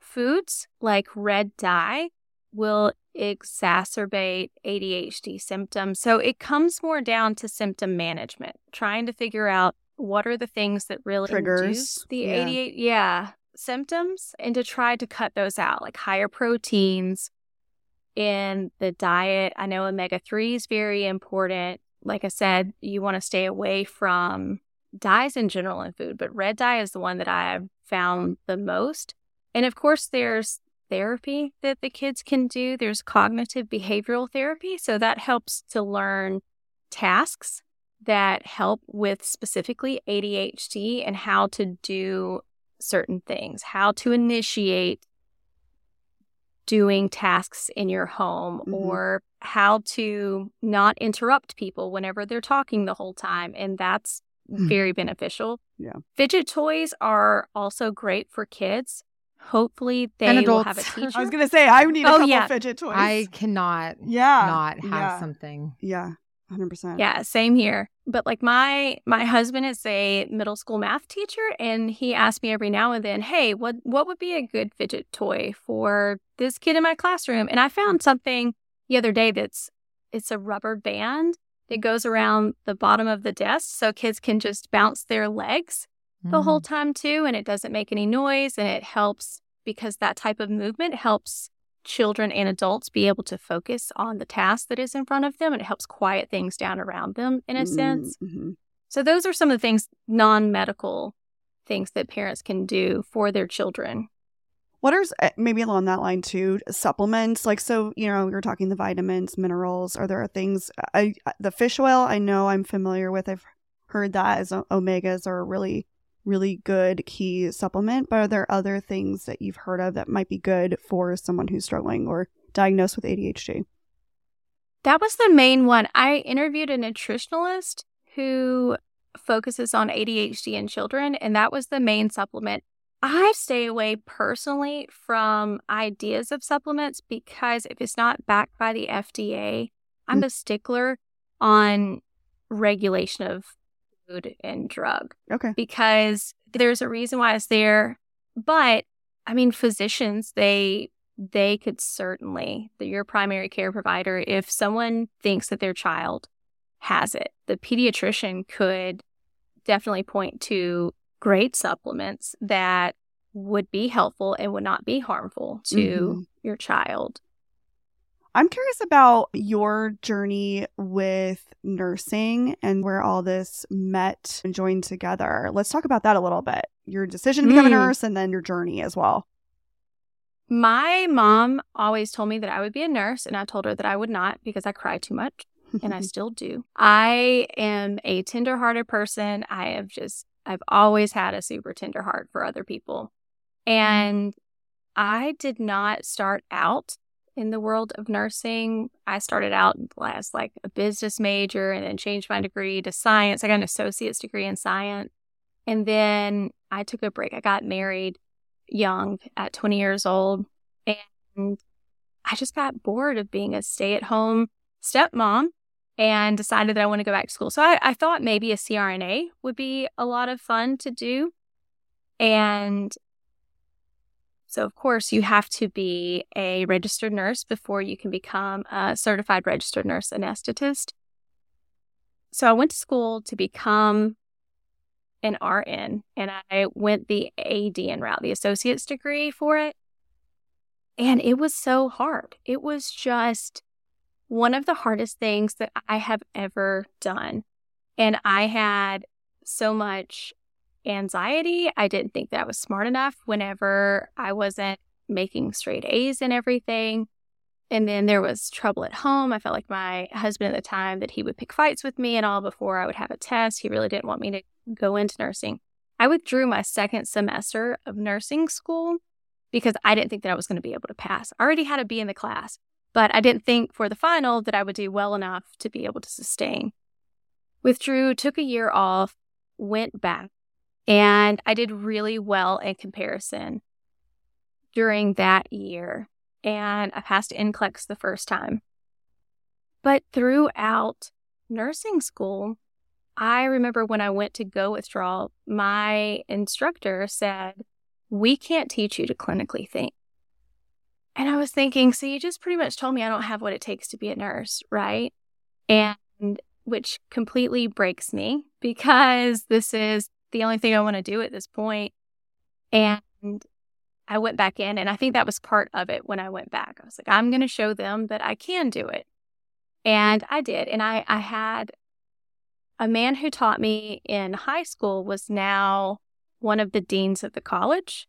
foods like red dye will exacerbate ADHD symptoms. So it comes more down to symptom management, trying to figure out what are the things that really triggers the ADHD symptoms and to try to cut those out, like higher proteins in the diet. I know omega-3 is very important. Like I said, you want to stay away from dyes in general in food, but red dye is the one that I've found the most. And of course, there's therapy that the kids can do. There's cognitive behavioral therapy. So that helps to learn tasks that help with specifically ADHD and how to do certain things, how to initiate doing tasks in your home, mm-hmm. or how to not interrupt people whenever they're talking the whole time. And that's very beneficial. Yeah. Fidget toys are also great for kids. Hopefully they will have a teacher. I was going to say, I need a couple fidget toys. I cannot not have something. Yeah, 100%. Yeah, same here. But like my husband is a middle school math teacher, and he asks me every now and then, hey, what would be a good fidget toy for this kid in my classroom? And I found something the other day it's a rubber band that goes around the bottom of the desk so kids can just bounce their legs the mm-hmm. whole time too, and it doesn't make any noise, and it helps because that type of movement helps children and adults be able to focus on the task that is in front of them, and it helps quiet things down around them in a sense. Mm-hmm. So those are some of the things, non-medical things that parents can do for their children. What are, maybe along that line too, supplements? Like, so, you know, you're talking the vitamins, minerals, are there things, the fish oil I know I'm familiar with, I've heard that as omegas are really, really good key supplement, but are there other things that you've heard of that might be good for someone who's struggling or diagnosed with ADHD? That was the main one. I interviewed a nutritionalist who focuses on ADHD in children, and that was the main supplement. I stay away personally from ideas of supplements because if it's not backed by the FDA, I'm a stickler on regulation of food and drug. Okay. Because there's a reason why it's there. But I mean, physicians, they could certainly, your primary care provider, if someone thinks that their child has it, the pediatrician could definitely point to great supplements that would be helpful and would not be harmful to mm-hmm. your child. I'm curious about your journey with nursing and where all this met and joined together. Let's talk about that a little bit. Your decision to become a nurse and then your journey as well. My mom always told me that I would be a nurse, and I told her that I would not because I cry too much, and I still do. I am a tenderhearted person. I've always had a super tender heart for other people. And I did not start out in the world of nursing. I started out as like a business major and then changed my degree to science. I got an associate's degree in science. And then I took a break. I got married young at 20 years old. And I just got bored of being a stay-at-home stepmom and decided that I want to go back to school. So I thought maybe a CRNA would be a lot of fun to do. And So, of course, you have to be a registered nurse before you can become a certified registered nurse anesthetist. So I went to school to become an RN, and I went the ADN route, the associate's degree for it. And it was so hard. It was just one of the hardest things that I have ever done. And I had so much anxiety. I didn't think that I was smart enough whenever I wasn't making straight A's and everything. And then there was trouble at home. I felt like my husband at the time that he would pick fights with me and all before I would have a test. He really didn't want me to go into nursing. I withdrew my second semester of nursing school because I didn't think that I was going to be able to pass. I already had a B in the class, but I didn't think for the final that I would do well enough to be able to sustain. Withdrew, took a year off, went back, and I did really well in comparison during that year. And I passed NCLEX the first time. But throughout nursing school, I remember when I went to go withdraw, my instructor said, "We can't teach you to clinically think." And I was thinking, so you just pretty much told me I don't have what it takes to be a nurse, right? And which completely breaks me because this is the only thing I want to do at this point. And I went back in, and I think that was part of it when I went back. I was like, I'm going to show them that I can do it. And I did. And I had a man who taught me in high school was now one of the deans of the college.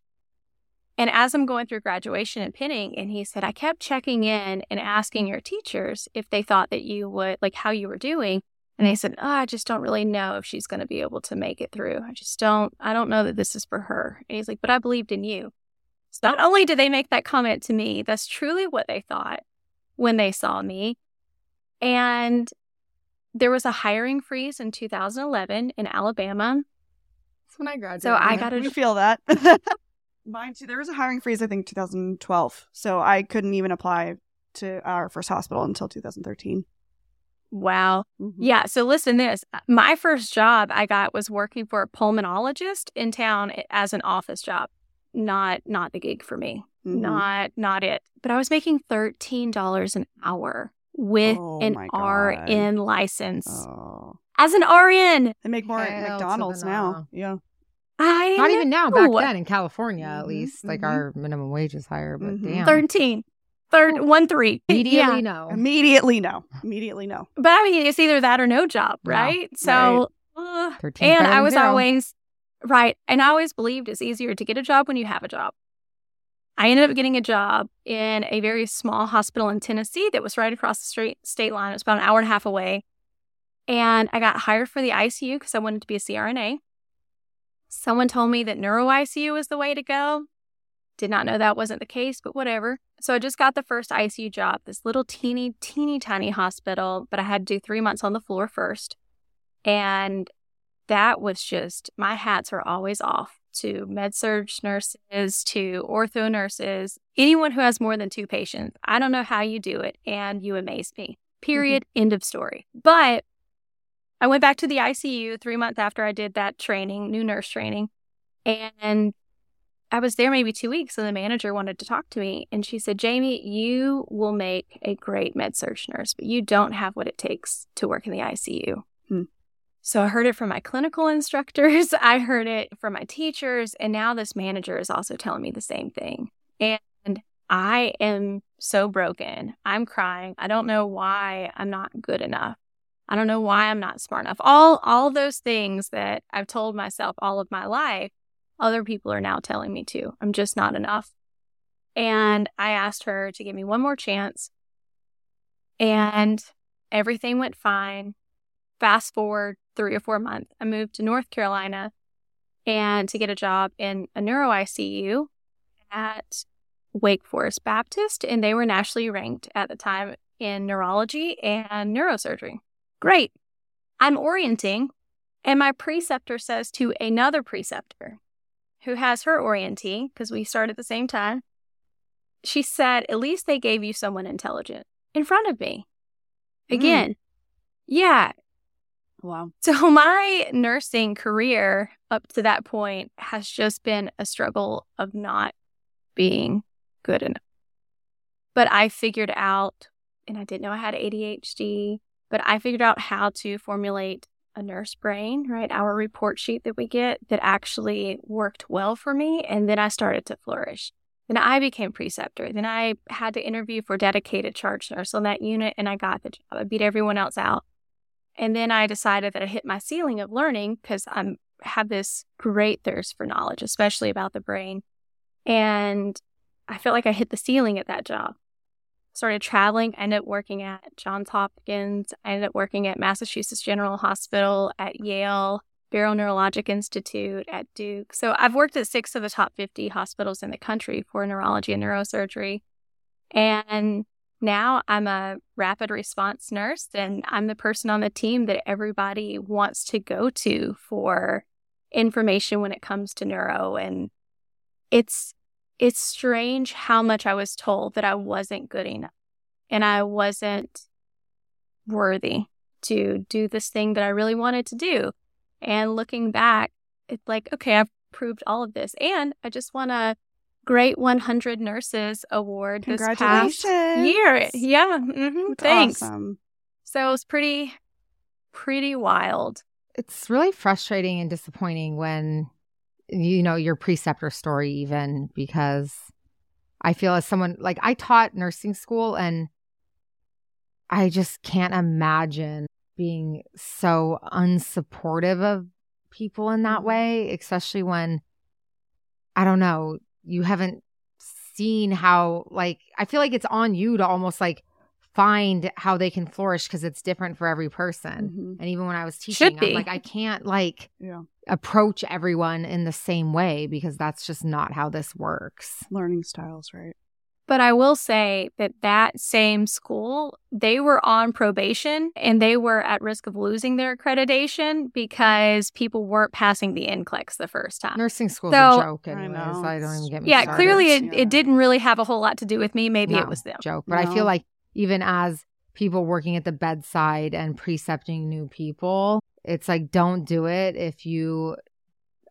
And as I'm going through graduation and pinning, and he said, I kept checking in and asking your teachers if they thought that you would, like how you were doing. And they said, I just don't really know if she's going to be able to make it through. I don't know that this is for her. And he's like, but I believed in you. So not only did they make that comment to me, that's truly what they thought when they saw me. And there was a hiring freeze in 2011 in Alabama. That's when I graduated. So I got to feel that. Mine too. There was a hiring freeze, I think, 2012. So I couldn't even apply to our first hospital until 2013. Wow. Mm-hmm. Yeah. So listen to this. My first job I got was working for a pulmonologist in town as an office job. Not the gig for me. Mm-hmm. Not it. But I was making $13 an hour with an RN license. Oh. As an RN. They make more at McDonald's now. Yeah. Even now, back then in California, at least. Mm-hmm. Like our minimum wage is higher, but damn. 13. 13. Immediately no. Immediately no. But I mean, it's either that or no job, right? Yeah. So, right. 13, and I was always... Right. And I always believed it's easier to get a job when you have a job. I ended up getting a job in a very small hospital in Tennessee that was right across the state line. It was about an hour and a half away. And I got hired for the ICU because I wanted to be a CRNA. Someone told me that neuro ICU is the way to go. Did not know that wasn't the case, but whatever. So I just got the first ICU job, this little teeny tiny hospital, but I had to do 3 months on the floor first. And that was just, my hats are always off to med-surg nurses, to ortho nurses, anyone who has more than two patients. I don't know how you do it, and you amaze me. Period. Mm-hmm. End of story. But I went back to the ICU 3 months after I did that training, new nurse training, and I was there maybe 2 weeks, and the manager wanted to talk to me, and she said, Jami, you will make a great med-surg nurse, but you don't have what it takes to work in the ICU. Mm. So I heard it from my clinical instructors, I heard it from my teachers, and now this manager is also telling me the same thing. And I am so broken. I'm crying. I don't know why I'm not good enough. I don't know why I'm not smart enough. All those things that I've told myself all of my life, other people are now telling me too. I'm just not enough. And I asked her to give me one more chance, and everything went fine. Fast forward 3 or 4 months, I moved to North Carolina and to get a job in a neuro ICU at Wake Forest Baptist. And they were nationally ranked at the time in neurology and neurosurgery. Great. I'm orienting, and my preceptor says to another preceptor who has her orienting, because we start at the same time, she said, at least they gave you someone intelligent in front of me. Again, yeah. Wow. So my nursing career up to that point has just been a struggle of not being good enough. But I figured out, and I didn't know I had ADHD, but I figured out how to formulate a nurse brain, right? Our report sheet that we get that actually worked well for me. And then I started to flourish. Then I became preceptor. Then I had to interview for dedicated charge nurse on that unit, and I got the job. I beat everyone else out. And then I decided that I hit my ceiling of learning because I have this great thirst for knowledge, especially about the brain. And I felt like I hit the ceiling at that job. Started traveling. I ended up working at Johns Hopkins. I ended up working at Massachusetts General Hospital, at Yale, Barrow Neurologic Institute, at Duke. So I've worked at 6 of the top 50 hospitals in the country for neurology and neurosurgery. And now I'm a rapid response nurse, and I'm the person on the team that everybody wants to go to for information when it comes to neuro. And it's strange how much I was told that I wasn't good enough and I wasn't worthy to do this thing that I really wanted to do. And looking back, it's like, okay, I've proved all of this. And I just won a Great 100 Nurses Award this past year. Yeah. Mm-hmm. Thanks. Awesome. So it was pretty wild. It's really frustrating and disappointing when you know, your preceptor story even, because I feel as someone, like I taught nursing school and I just can't imagine being so unsupportive of people in that way, especially when, I don't know, you haven't seen how, like, I feel like it's on you to almost like find how they can flourish because it's different for every person. Mm-hmm. And even when I was teaching, I'm like, I can't like approach everyone in the same way because that's just not how this works. Learning styles, right? But I will say that same school, they were on probation and they were at risk of losing their accreditation because people weren't passing the NCLEX the first time. Nursing school's a joke anyways. I don't even get me started. Clearly it didn't really have a whole lot to do with me. Maybe it was them. Joke. But I feel like even as people working at the bedside and precepting new people, it's like, don't do it if you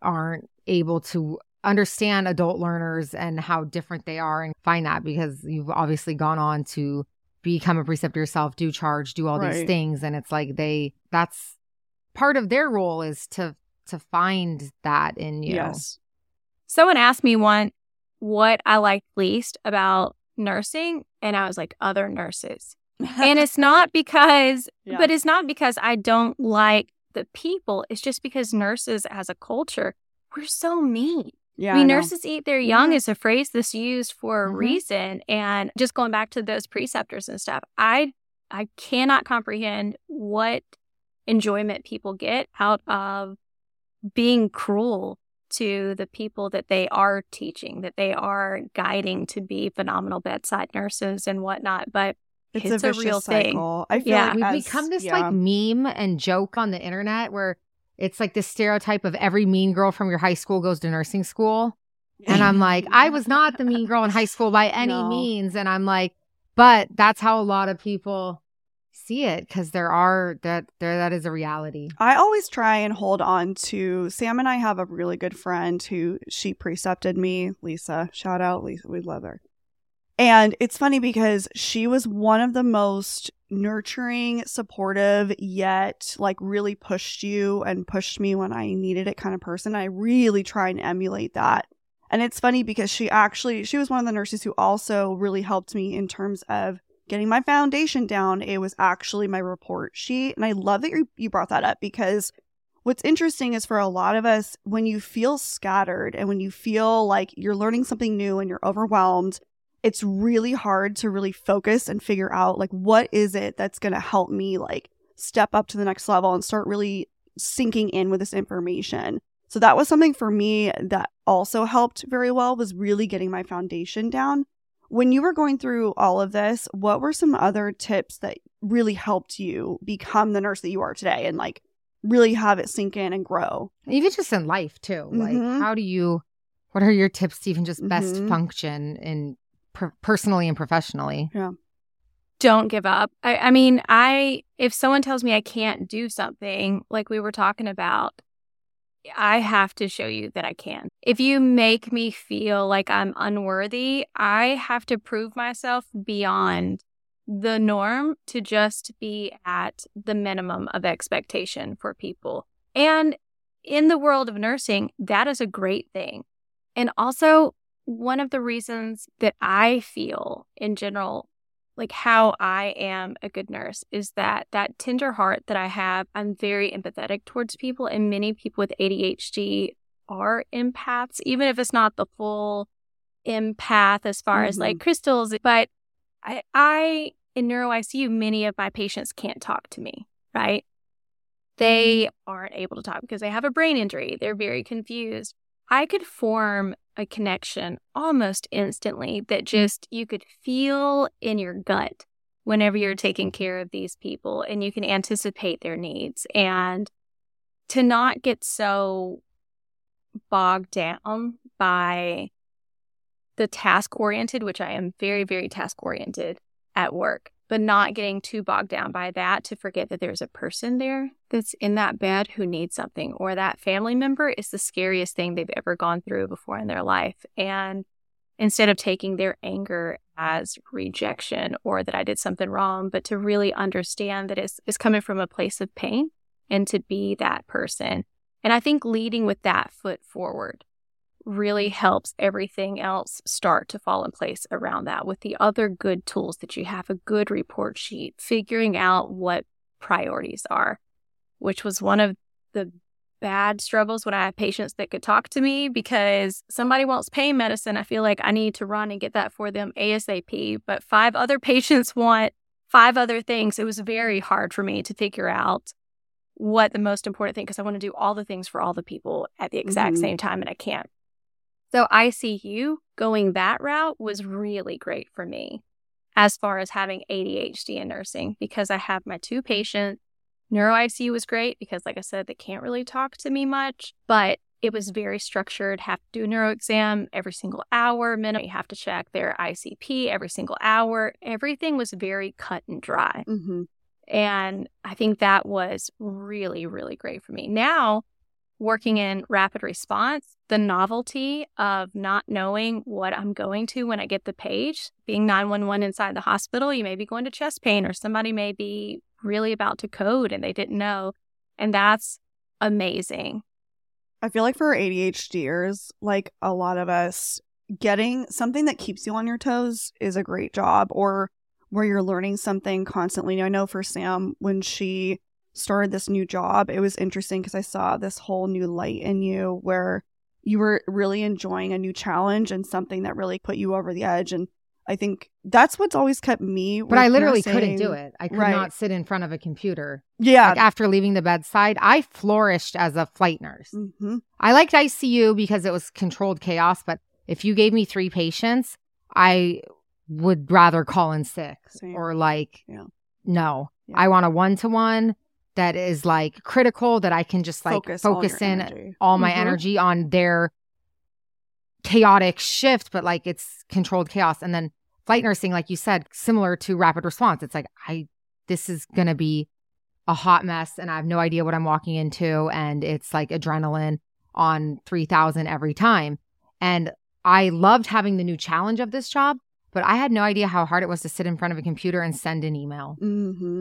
aren't able to understand adult learners and how different they are and find that, because you've obviously gone on to become a preceptor yourself, do charge, do all these things. And it's like that's part of their role is to find that in you. Yes. Someone asked me once what I liked least about nursing, and I was like, other nurses. And it's not because but it's not because I don't like the people, it's just because nurses as a culture, we're so mean. I mean, nurses eat their young is a phrase that's used for a reason. And just going back to those preceptors and stuff, I cannot comprehend what enjoyment people get out of being cruel to the people that they are teaching, that they are guiding to be phenomenal bedside nurses and whatnot. But it's a real cycle. Thing. I feel like we've become this like meme and joke on the internet where it's like this stereotype of every mean girl from your high school goes to nursing school. And I'm like, I was not the mean girl in high school by any means. And I'm like, but that's how a lot of people see it, because that is a reality. I always try and hold on to Sam, and I have a really good friend who she precepted me, Lisa. Shout out Lisa, we love her. And it's funny because she was one of the most nurturing, supportive, yet like really pushed you and pushed me when I needed it kind of person. I really try and emulate that. And it's funny because she was one of the nurses who also really helped me in terms of getting my foundation down. It was actually my report sheet. And I love that you brought that up, because what's interesting is for a lot of us, when you feel scattered and when you feel like you're learning something new and you're overwhelmed, it's really hard to really focus and figure out like, what is it that's going to help me like step up to the next level and start really sinking in with this information. So that was something for me that also helped very well, was really getting my foundation down. When you were going through all of this, what were some other tips that really helped you become the nurse that you are today and like really have it sink in and grow? Even just in life too. Mm-hmm. Like what are your tips to even just best function in personally and professionally? Yeah. Don't give up. I mean, if someone tells me I can't do something, like we were talking about, I have to show you that I can. If you make me feel like I'm unworthy, I have to prove myself beyond the norm to just be at the minimum of expectation for people. And in the world of nursing, that is a great thing. And also, one of the reasons that I feel in general, like how I am a good nurse, is that that tender heart that I have, I'm very empathetic towards people. And many people with ADHD are empaths, even if it's not the full empath as far as like crystals. But I in neuro ICU, many of my patients can't talk to me, right? They aren't able to talk because they have a brain injury. They're very confused. I could form a connection almost instantly that just you could feel in your gut whenever you're taking care of these people, and you can anticipate their needs. And to not get so bogged down by the task-oriented, which I am very, very task-oriented at work, but not getting too bogged down by that to forget that there's a person there that's in that bed who needs something, or that family member is the scariest thing they've ever gone through before in their life. And instead of taking their anger as rejection or that I did something wrong, but to really understand that it's coming from a place of pain and to be that person. And I think leading with that foot forward really helps everything else start to fall in place around that, with the other good tools that you have, a good report sheet, figuring out what priorities are, which was one of the bad struggles when I had patients that could talk to me, because somebody wants pain medicine. I feel like I need to run and get that for them ASAP, but 5 other patients want 5 other things. It was very hard for me to figure out what the most important thing, because I want to do all the things for all the people at the exact same time, and I can't. So ICU, going that route was really great for me as far as having ADHD in nursing, because I have my 2 patients. Neuro ICU was great because, like I said, they can't really talk to me much, but it was very structured. Have to do a neuro exam every single hour minimum. You have to check their ICP every single hour. Everything was very cut and dry. And I think that was really, really great for me. Now, working in rapid response, the novelty of not knowing what I'm going to when I get the page, being 911 inside the hospital, you may be going to chest pain, or somebody may be really about to code and they didn't know. And that's amazing. I feel like for ADHDers, like a lot of us, getting something that keeps you on your toes is a great job, or where you're learning something constantly. I know for Sam, when she started this new job, it was interesting because I saw this whole new light in you where you were really enjoying a new challenge and something that really put you over the edge. And I think that's what's always kept me. But I literally couldn't do it. I could not sit in front of a computer. Yeah. Like after leaving the bedside, I flourished as a flight nurse. I liked ICU because it was controlled chaos. But if you gave me 3 patients, I would rather call in sick. Or like, I want a one-to-one that is like critical, that I can just like focus all my energy on their chaotic shift, but like it's controlled chaos. And then flight nursing, like you said, similar to rapid response, it's like, this is going to be a hot mess and I have no idea what I'm walking into. And it's like adrenaline on 3000 every time. And I loved having the new challenge of this job, but I had no idea how hard it was to sit in front of a computer and send an email.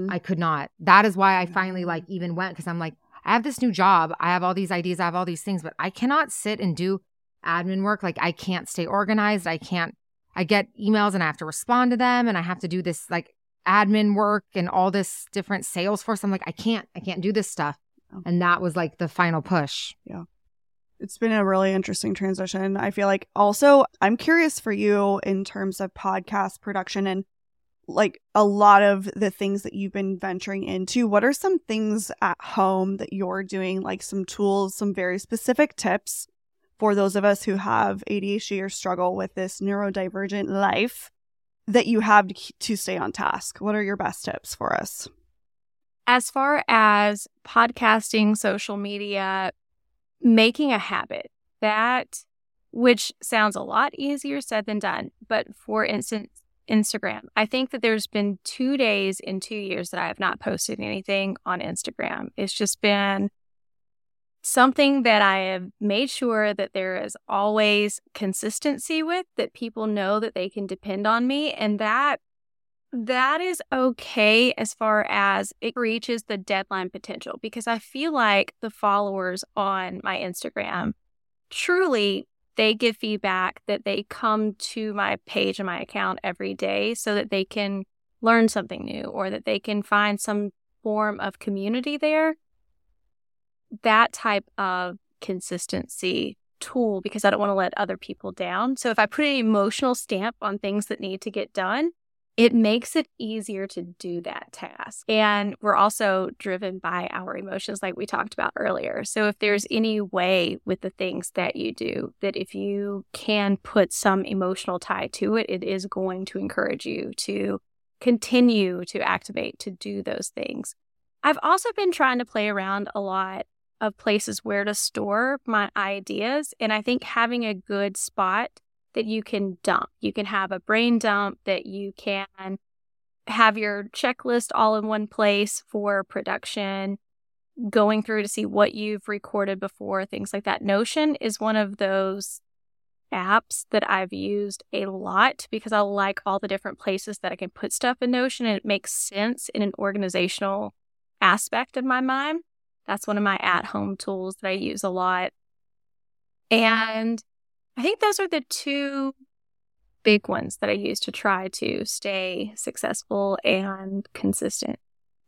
I could not. That is why I finally like even went, because I'm like, I have this new job. I have all these ideas. I have all these things, but I cannot sit and do admin work. Like I can't stay organized. I get emails and I have to respond to them, and I have to do this like admin work and all this different Salesforce. I'm like, I can't do this stuff. And that was like the final push. Yeah. It's been a really interesting transition. I feel like also I'm curious for you in terms of podcast production and like a lot of the things that you've been venturing into. What are some things at home that you're doing, like some tools, some very specific tips for those of us who have ADHD or struggle with this neurodivergent life that you have to stay on task? What are your best tips for us? As far as podcasting, social media, making a habit, that, which sounds a lot easier said than done, but for instance, Instagram. I think that there's been 2 days in 2 years that I have not posted anything on Instagram. It's just been Something that I have made sure that there is always consistency with, that people know that they can depend on me, and that is okay as far as it reaches the deadline potential, because I feel like the followers on my Instagram, truly, they give feedback that they come to my page and my account every day so that they can learn something new or that they can find some form of community there. That type of consistency tool, because I don't want to let other people down. So if I put an emotional stamp on things that need to get done, it makes it easier to do that task. And we're also driven by our emotions, like we talked about earlier. So if there's any way with the things that you do, that if you can put some emotional tie to it, it is going to encourage you to continue to activate, to do those things. I've also been trying to play around a lot of places where to store my ideas. And I think having a good spot that you can dump, you can have a brain dump, that you can have your checklist all in one place for production, going through to see what you've recorded before, things like that. Notion is one of those apps that I've used a lot because I like all the different places that I can put stuff in Notion, and it makes sense in an organizational aspect of my mind. That's one of my at-home tools that I use a lot. And I think those are the two big ones that I use to try to stay successful and consistent.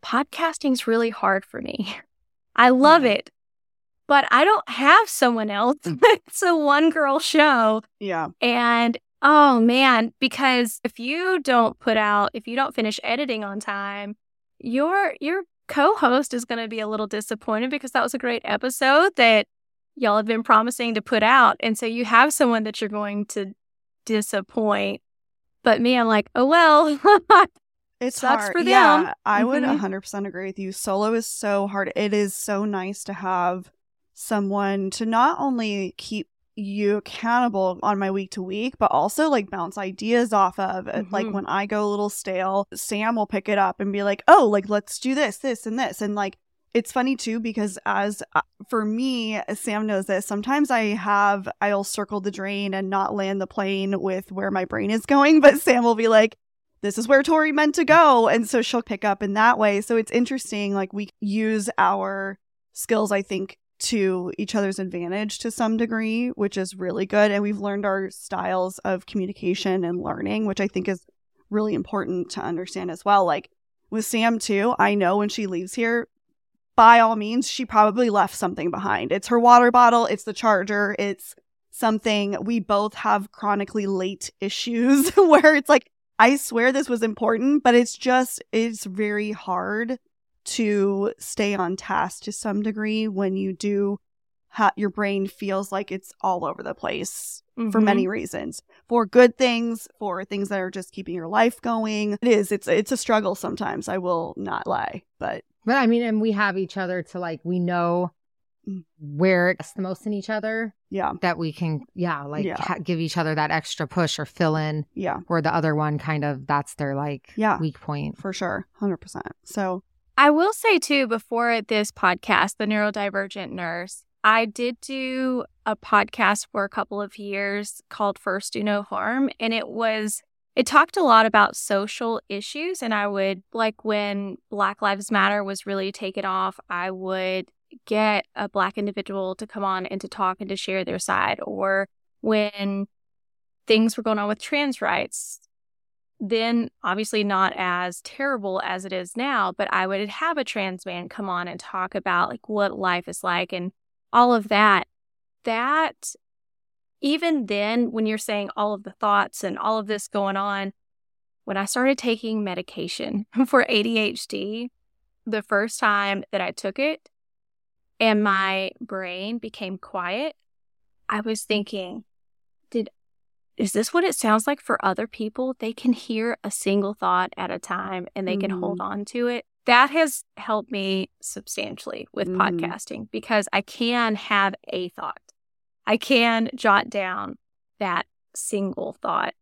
Podcasting's really hard for me. I love it, but I don't have someone else. It's a one-girl show. Yeah. And oh man, because if you don't finish editing on time, your co-host is going to be a little disappointed because that was a great episode that y'all have been promising to put out. And so you have someone that you're going to disappoint. But me, I'm like, oh, well, it sucks hard for them. Yeah, I would 100% agree with you. Solo is so hard. It is so nice to have someone to not only keep you accountable on my week to week, but also like bounce ideas off of. Mm-hmm. Like when I go a little stale, Sam will pick it up and be like, oh, like let's do this. And like, it's funny too, because for me, Sam knows this, sometimes I'll circle the drain and not land the plane with where my brain is going, but Sam will be like, this is where Tori meant to go. And so she'll pick up in that way. So it's interesting, like we use our skills, I think, to each other's advantage to some degree, which is really good. And we've learned our styles of communication and learning, which I think is really important to understand as well. Like with Sam too, I know when she leaves here, by all means, she probably left something behind. It's her water bottle. It's the charger. It's something. We both have chronically late issues where it's like, I swear this was important, but it's very hard to stay on task to some degree when you do, your brain feels like it's all over the place for many reasons, for good things, for things that are just keeping your life going. It's a struggle sometimes. I will not lie, but. But I mean, and we have each other to like, we know where it's the most in each other. Yeah. That we can, give each other that extra push or fill in. Yeah. Where the other one kind of, that's their like weak point. For sure. 100%. So I will say too, before this podcast, The Neurodivergent Nurse, I did do a podcast for a couple of years called First Do No Harm. And it talked a lot about social issues, and I would, like when Black Lives Matter was really taken off, I would get a Black individual to come on and to talk and to share their side. Or when things were going on with trans rights, then obviously not as terrible as it is now, but I would have a trans man come on and talk about like what life is like and all of that. Even then, when you're saying all of the thoughts and all of this going on, when I started taking medication for ADHD, the first time that I took it and my brain became quiet, I was thinking, is this what it sounds like for other people? They can hear a single thought at a time and they can hold on to it. That has helped me substantially with podcasting, because I can have a thought. I can jot down that single thought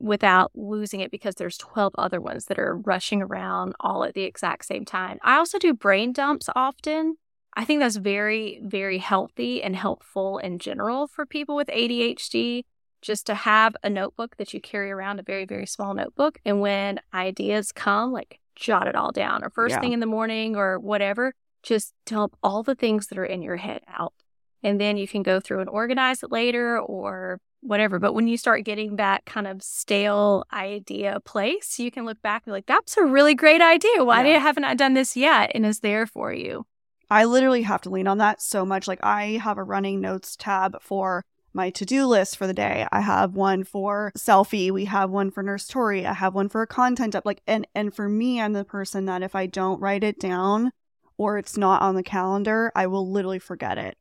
without losing it, because there's 12 other ones that are rushing around all at the exact same time. I also do brain dumps often. I think that's very, very healthy and helpful in general for people with ADHD, just to have a notebook that you carry around, a very, very small notebook. And when ideas come, like jot it all down, or first thing in the morning or whatever, just dump all the things that are in your head out. And then you can go through and organize it later or whatever. But when you start getting that kind of stale idea place, you can look back and be like, that's a really great idea. Why haven't I done this yet? And it's there for you. I literally have to lean on that so much. Like, I have a running notes tab for my to-do list for the day. I have one for Cellfie. We have one for Nurse Tori. I have one for a content up. Like, and for me, I'm the person that if I don't write it down or it's not on the calendar, I will literally forget it.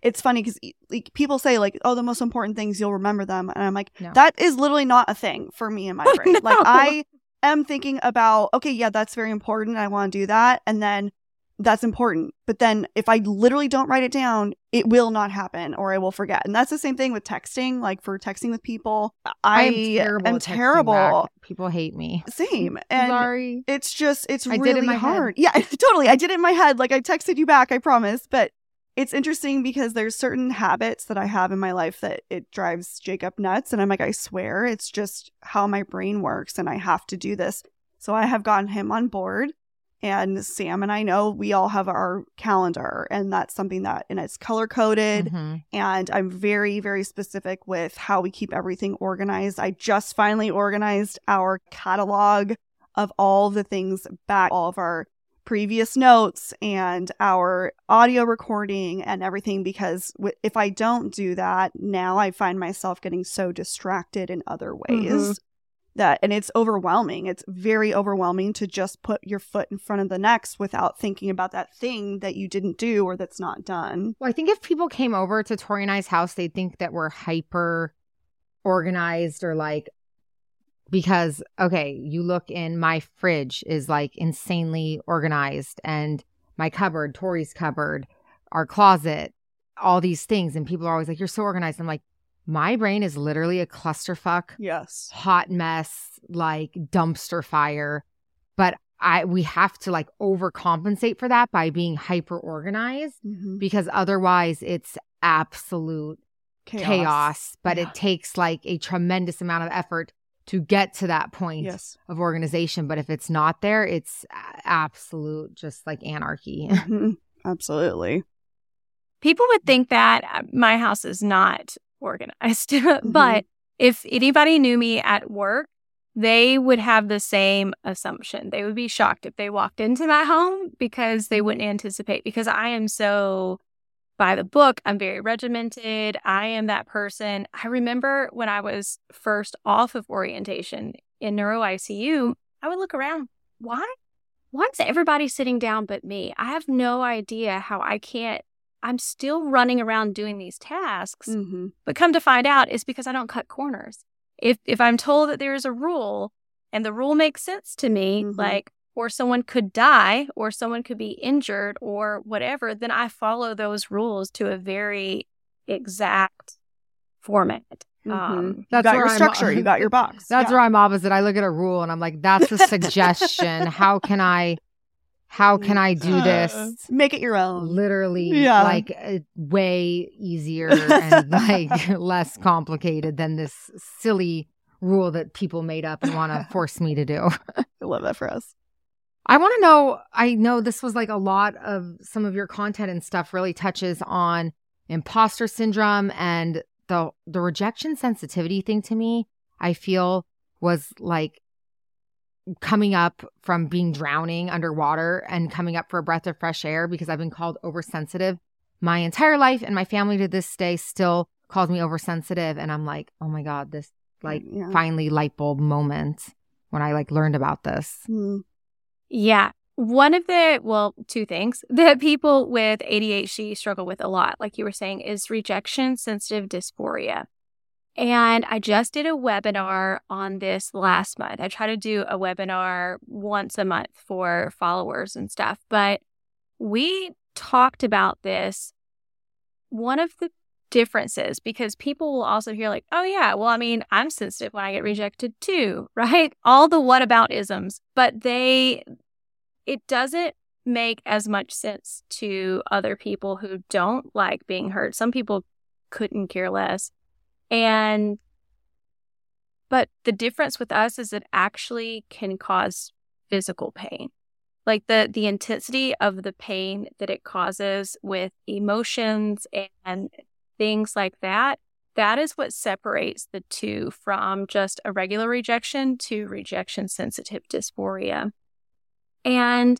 It's funny because like, people say like, oh, the most important things, you'll remember them. And I'm like, no. That is literally not a thing for me in my brain. No. Like, I am thinking about, okay, yeah, that's very important. I want to do that. And then that's important. But then if I literally don't write it down, it will not happen or I will forget. And that's the same thing with texting, like for texting with people. I am terrible. People hate me. Same. And sorry. It's really hard. Head. Yeah, totally. I did it in my head. Like, I texted you back, I promise. But it's interesting because there's certain habits that I have in my life that it drives Jacob nuts. And I'm like, I swear, it's just how my brain works and I have to do this. So I have gotten him on board. And Sam and I know we all have our calendar, and that's something that, and it's color coded. Mm-hmm. And I'm very, very specific with how we keep everything organized. I just finally organized our catalog of all the things back, all of our previous notes and our audio recording and everything, because if I don't do that now, I find myself getting so distracted in other ways. Mm-hmm. And it's overwhelming. It's very overwhelming to just put your foot in front of the next without thinking about that thing that you didn't do or that's not done. Well, I think if people came over to Tori and I's house, they'd think that we're hyper organized or like, because, okay, you look in my fridge is like insanely organized, and my cupboard, Tori's cupboard, our closet, all these things. And people are always like, you're so organized. I'm like, my brain is literally a clusterfuck, hot mess, like dumpster fire. But we have to like overcompensate for that by being hyper organized, mm-hmm. because otherwise it's absolute chaos. But it takes like a tremendous amount of effort to get to that point of organization. But if it's not there, it's absolute just like anarchy. Absolutely. People would think that my house is not organized. Mm-hmm. But if anybody knew me at work, they would have the same assumption. They would be shocked if they walked into my home, because they wouldn't anticipate, because I am so by the book. I'm very regimented. I am that person. I remember when I was first off of orientation in neuro ICU, I would look around. Why is everybody sitting down but me? I have no idea how I'm still running around doing these tasks, mm-hmm. but come to find out, it's because I don't cut corners. If I'm told that there is a rule and the rule makes sense to me, mm-hmm. like, or someone could die or someone could be injured or whatever, then I follow those rules to a very exact format. Mm-hmm. That's your structure. You got your box. That's where I'm opposite. I look at a rule and I'm like, that's a suggestion. How can I do this? Make it your own. Literally, like way easier and like less complicated than this silly rule that people made up and want to force me to do. I love that for us. I want to know, I know this was like a lot of some of your content and stuff really touches on imposter syndrome, and the rejection sensitivity thing to me, I feel was like coming up from being drowning underwater and coming up for a breath of fresh air, because I've been called oversensitive my entire life, and my family to this day still calls me oversensitive. And I'm like, oh my God, this like finally light bulb moment when I like learned about this. Yeah. One of the, well, two things that people with ADHD struggle with a lot, like you were saying, is rejection sensitive dysphoria. And I just did a webinar on this last month. I try to do a webinar once a month for followers and stuff. But we talked about this. One of the differences, because people will also hear like, oh, yeah, well, I mean, I'm sensitive when I get rejected too, right? All the whataboutisms. But it doesn't make as much sense to other people who don't like being heard. Some people couldn't care less. But the difference with us is it actually can cause physical pain. Like the intensity of the pain that it causes with emotions and things like that, that is what separates the two from just a regular rejection to rejection-sensitive dysphoria. And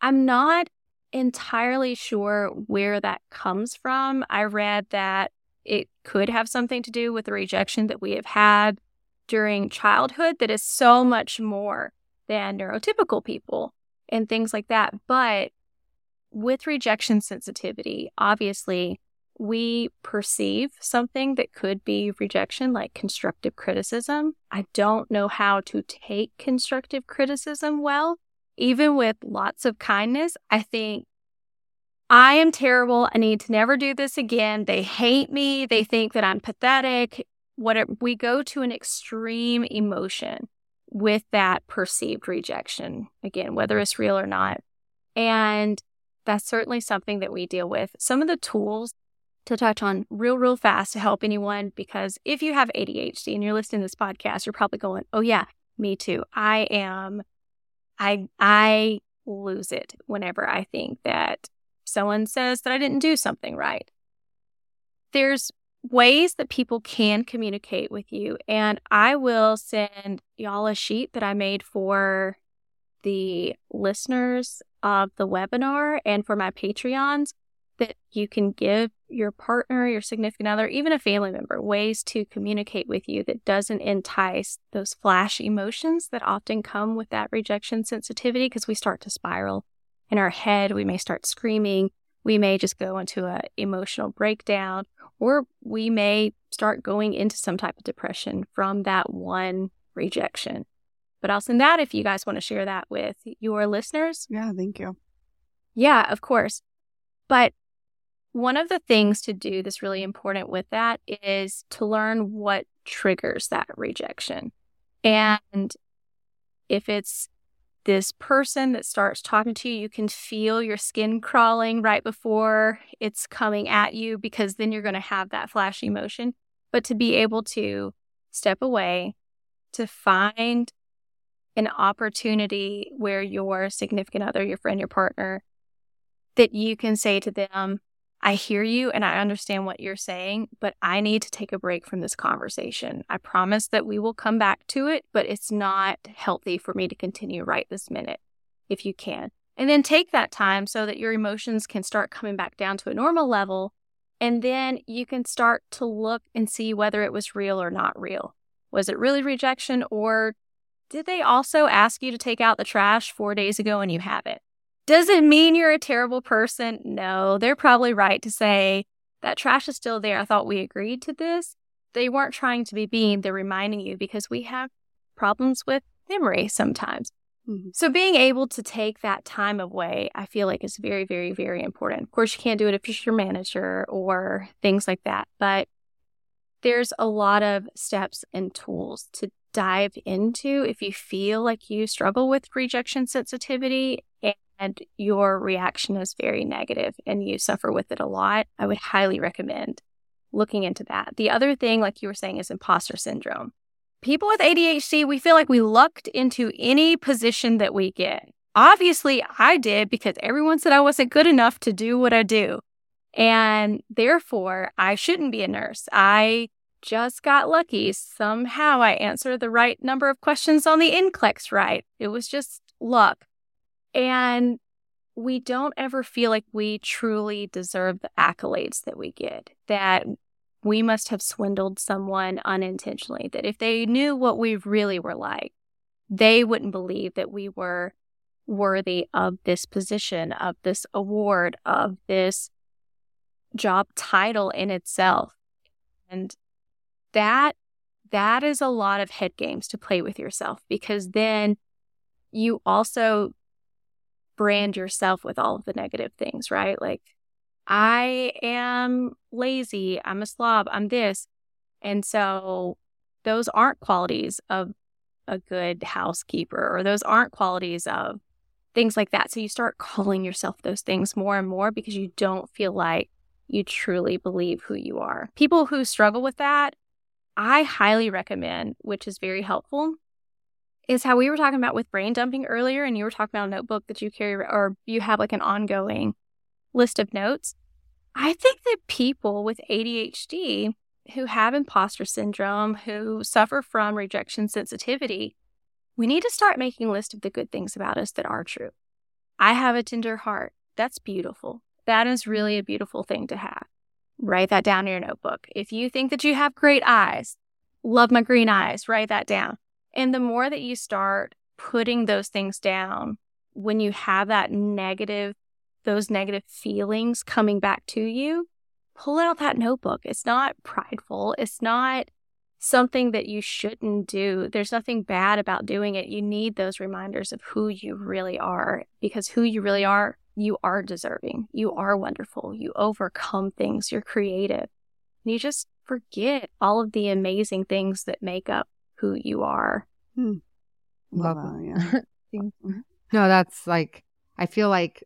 I'm not entirely sure where that comes from. I read that it could have something to do with the rejection that we have had during childhood that is so much more than neurotypical people and things like that. But with rejection sensitivity, obviously, we perceive something that could be rejection, like constructive criticism. I don't know how to take constructive criticism well, even with lots of kindness. I think I am terrible. I need to never do this again. They hate me. They think that I'm pathetic. We go to an extreme emotion with that perceived rejection, again, whether it's real or not. And that's certainly something that we deal with. Some of the tools to touch on real fast to help anyone, because if you have ADHD and you're listening to this podcast, you're probably going, oh yeah, me too. I lose it whenever I think that someone says that I didn't do something right. There's ways that people can communicate with you. And I will send y'all a sheet that I made for the listeners of the webinar and for my Patreons that you can give your partner, your significant other, even a family member, ways to communicate with you that doesn't entice those flash emotions that often come with that rejection sensitivity, because we start to spiral in our head. We may start screaming. We may just go into an emotional breakdown, or we may start going into some type of depression from that one rejection. But I'll send that if you guys want to share that with your listeners. Yeah, thank you. Yeah, of course. But one of the things to do that's really important with that is to learn what triggers that rejection. And if it's this person that starts talking to you, you can feel your skin crawling right before it's coming at you, because then you're going to have that flash emotion. But to be able to step away, to find an opportunity where your significant other, your friend, your partner, that you can say to them, I hear you and I understand what you're saying, but I need to take a break from this conversation. I promise that we will come back to it, but it's not healthy for me to continue right this minute, if you can. And then take that time so that your emotions can start coming back down to a normal level. And then you can start to look and see whether it was real or not real. Was it really rejection, or did they also ask you to take out the trash 4 days ago and you haven't? Does it mean you're a terrible person? No, they're probably right to say, that trash is still there. I thought we agreed to this. They weren't trying to be mean. They're reminding you, because we have problems with memory sometimes. Mm-hmm. So being able to take that time away, I feel like is very, very, very important. Of course, you can't do it if you're your manager or things like that. But there's a lot of steps and tools to dive into if you feel like you struggle with rejection sensitivity and your reaction is very negative and you suffer with it a lot. I would highly recommend looking into that. The other thing, like you were saying, is imposter syndrome. People with ADHD, we feel like we lucked into any position that we get. Obviously, I did, because everyone said I wasn't good enough to do what I do. And therefore, I shouldn't be a nurse. I just got lucky. Somehow I answered the right number of questions on the NCLEX right. It was just luck. And we don't ever feel like we truly deserve the accolades that we get, that we must have swindled someone unintentionally, that if they knew what we really were like, they wouldn't believe that we were worthy of this position, of this award, of this job title in itself. And that is a lot of head games to play with yourself, because then you also brand yourself with all of the negative things, right? Like, I am lazy, I'm a slob, I'm this. And so those aren't qualities of a good housekeeper, or those aren't qualities of things like that. So you start calling yourself those things more and more because you don't feel like you truly believe who you are. People who struggle with that, I highly recommend, which is very helpful, is how we were talking about with brain dumping earlier, and you were talking about a notebook that you carry, or you have like an ongoing list of notes. I think that people with ADHD who have imposter syndrome, who suffer from rejection sensitivity, we need to start making a list of the good things about us that are true. I have a tender heart. That's beautiful. That is really a beautiful thing to have. Write that down in your notebook. If you think that you have great eyes, love my green eyes, write that down. And the more that you start putting those things down, when you have that negative, those negative feelings coming back to you, pull out that notebook. It's not prideful. It's not something that you shouldn't do. There's nothing bad about doing it. You need those reminders of who you really are, because who you are deserving. You are wonderful. You overcome things. You're creative. And you just forget all of the amazing things that make up who you are. Love that. Yeah. No, that's like, I feel like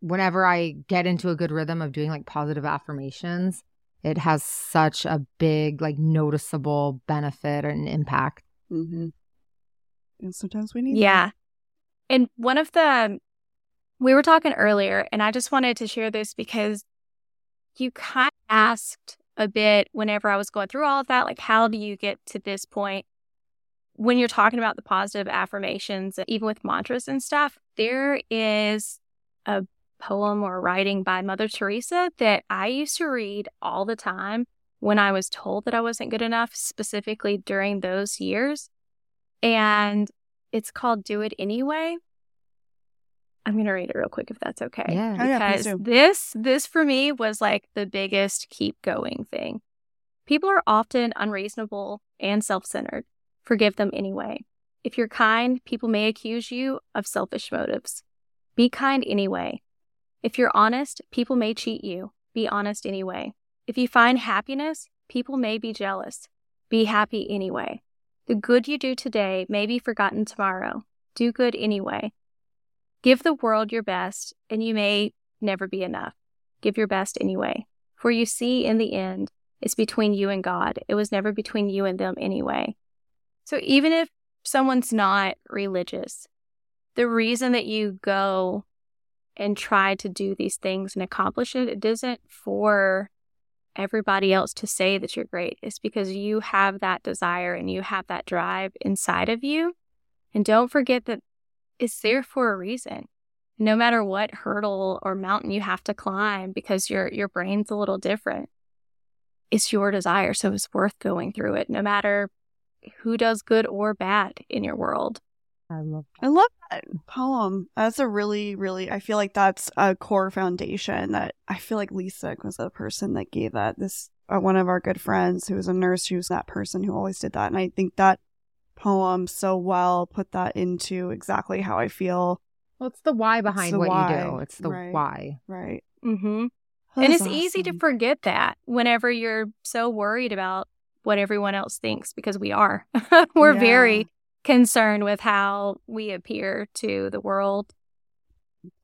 whenever I get into a good rhythm of doing like positive affirmations, it has such a big, like, noticeable benefit and impact. Mm-hmm. And sometimes we need that. And one of the, we were talking earlier, and I just wanted to share this because you kind of asked a bit whenever I was going through all of that, like, how do you get to this point? When you're talking about the positive affirmations, even with mantras and stuff, there is a poem or writing by Mother Teresa that I used to read all the time when I was told that I wasn't good enough, specifically during those years. And it's called Do It Anyway. I'm going to read it real quick if that's okay. Yeah. Because this for me was like the biggest keep going thing. People are often unreasonable and self-centered. Forgive them anyway. If you're kind, people may accuse you of selfish motives. Be kind anyway. If you're honest, people may cheat you. Be honest anyway. If you find happiness, people may be jealous. Be happy anyway. The good you do today may be forgotten tomorrow. Do good anyway. Give the world your best, and you may never be enough. Give your best anyway. For you see, in the end, it's between you and God. It was never between you and them anyway. So even if someone's not religious, the reason that you go and try to do these things and accomplish it, it isn't for everybody else to say that you're great. It's because you have that desire and you have that drive inside of you. And don't forget that it's there for a reason. No matter what hurdle or mountain you have to climb, because your brain's a little different, it's your desire. So it's worth going through it, no matter who does good or bad in your world. I love that poem. That's a really, really, I feel like that's a core foundation that I feel like Lisa was the person that gave that. This one of our good friends who was a nurse, she was that person who always did that. And I think that poem so well put that into exactly how I feel. Well, it's the why behind what you do. It's the why. Right. Mm-hmm. And it's easy to forget that whenever you're so worried about what everyone else thinks, because we are. We're very concerned with how we appear to the world.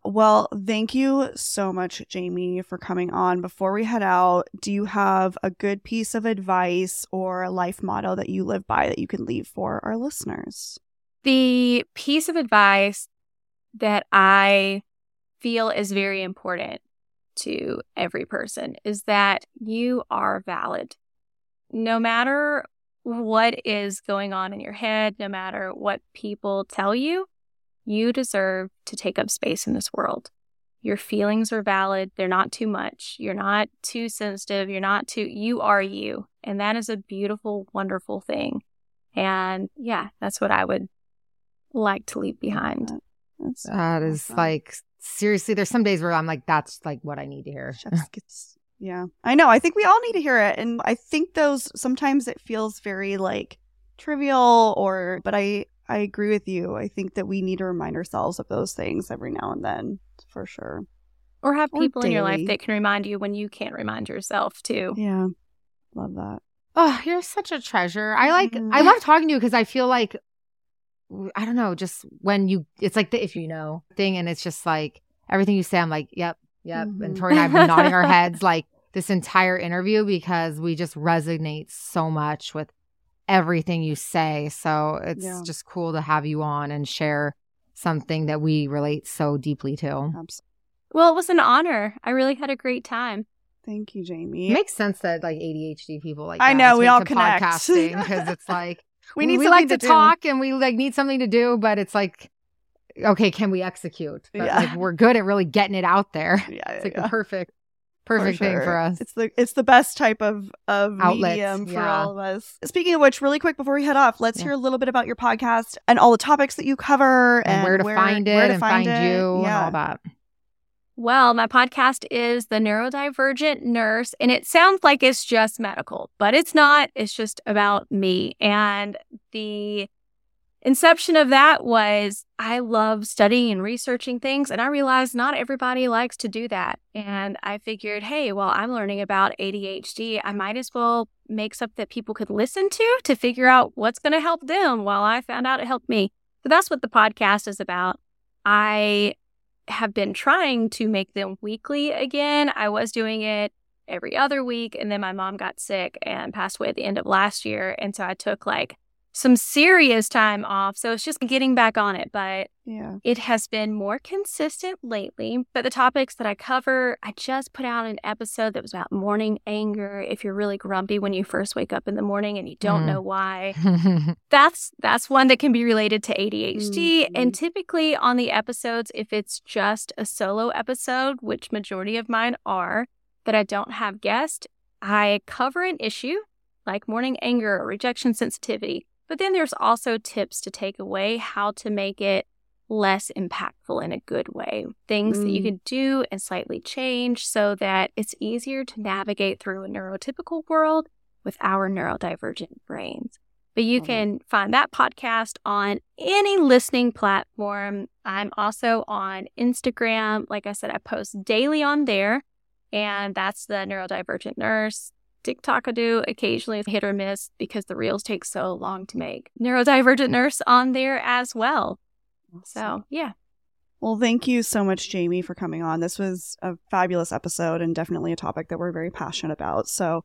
Well, thank you so much, Jami, for coming on. Before we head out, do you have a good piece of advice or a life motto that you live by that you can leave for our listeners? The piece of advice that I feel is very important to every person is that you are valid. No matter what is going on in your head, no matter what people tell you, you deserve to take up space in this world. Your feelings are valid. They're not too much. You're not too sensitive. You're not too, you are you. And that is a beautiful, wonderful thing. And yeah, that's what I would like to leave behind. That is like, seriously, there's some days where I'm like, that's like what I need to hear. Yeah, I know. I think we all need to hear it. And I think those, sometimes it feels very like trivial or, but I agree with you. I think that we need to remind ourselves of those things every now and then, for sure. Or have people in your life that can remind you when you can't remind yourself too. Yeah, love that. Oh, you're such a treasure. I love talking to you because I feel like I don't know, just when you, it's like the if you know thing, and it's just like everything you say, I'm like, yep. Mm-hmm. And Tori and I have been nodding our heads like this entire interview because we just resonate so much with everything you say. So it's just cool to have you on and share something that we relate so deeply to. Absolutely. Well, it was an honor. I really had a great time. Thank you, Jamie. It makes sense that like ADHD people like that. I know, we all connect podcasting because it's like we like to talk and we like need something to do, but it's like, okay, can we execute? But like, we're good at really getting it out there. Yeah, it's like the perfect thing for us. It's the best type of outlets, medium for all of us. Speaking of which, really quick before we head off, let's hear a little bit about your podcast and all the topics that you cover and where to find it. And all that. Well, my podcast is The Neurodivergent Nurse, and it sounds like it's just medical, but it's not. It's just about me. And the inception of that was I love studying and researching things, and I realized not everybody likes to do that. And I figured, hey, well, I'm learning about ADHD. I might as well make something that people could listen to figure out what's going to help them while I found out it helped me. So that's what the podcast is about. I have been trying to make them weekly again. I was doing it every other week, and then my mom got sick and passed away at the end of last year, and so I took like some serious time off. So it's just getting back on it, but it has been more consistent lately. But the topics that I cover, I just put out an episode that was about morning anger. If you're really grumpy when you first wake up in the morning and you don't know why, that's one that can be related to ADHD. Mm-hmm. And typically on the episodes, if it's just a solo episode, which majority of mine are, that I don't have guests, I cover an issue like morning anger or rejection sensitivity. But then there's also tips to take away, how to make it less impactful in a good way. Things that you can do and slightly change so that it's easier to navigate through a neurotypical world with our neurodivergent brains. But you can find that podcast on any listening platform. I'm also on Instagram. Like I said, I post daily on there, and that's The Neurodivergent Nurse. TikTok I do occasionally, hit or miss, because the reels take so long to make. Neurodivergent Nurse on there as well. Awesome. So, yeah. Well, thank you so much, Jamie, for coming on. This was a fabulous episode and definitely a topic that we're very passionate about. So,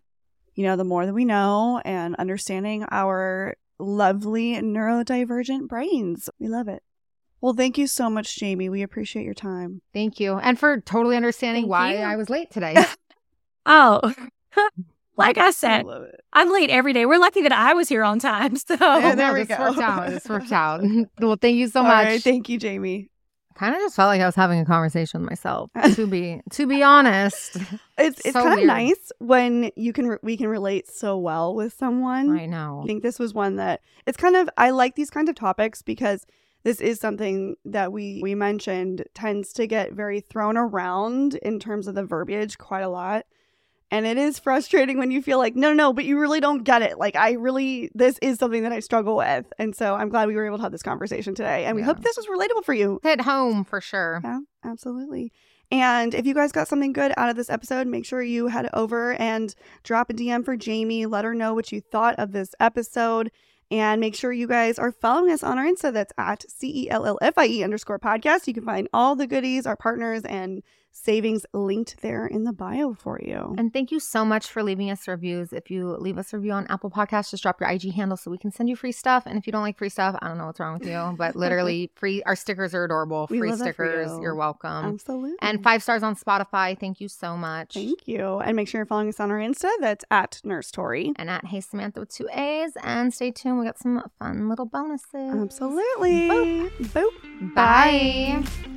you know, the more that we know and understanding our lovely neurodivergent brains, we love it. Well, thank you so much, Jamie. We appreciate your time. Thank you. And for totally understanding why I was late today. Like I said, I'm late every day. We're lucky that I was here on time. So yeah, there we go. This worked out. Well, thank you so much. Right, thank you, Jamie. Kind of just felt like I was having a conversation with myself. To be honest, it's so kind of nice when you can we can relate so well with someone. I know. I think this was one that it's kind of, I like these kinds of topics because this is something that we mentioned tends to get very thrown around in terms of the verbiage quite a lot. And it is frustrating when you feel like, no, but you really don't get it. Like, this is something that I struggle with. And so I'm glad we were able to have this conversation today. And we hope this was relatable for you. Hit home for sure. Yeah, absolutely. And if you guys got something good out of this episode, make sure you head over and drop a DM for Jamie. Let her know what you thought of this episode. And make sure you guys are following us on our Insta. That's at CELLFIE_podcast. You can find all the goodies, our partners, and savings linked there in the bio for you. And thank you so much for leaving us reviews. If you leave us a review on Apple Podcasts, just drop your IG handle so we can send you free stuff. And if you don't like free stuff, I don't know what's wrong with you, but literally our stickers are adorable. Free stickers. You're welcome. Absolutely. And 5 stars on Spotify. Thank you so much. Thank you. And make sure you're following us on our Insta. That's at Nurse Tori. And at Hey Samantha with 2 A's. And stay tuned. We got some fun little bonuses. Absolutely. Boop. Boop. Bye.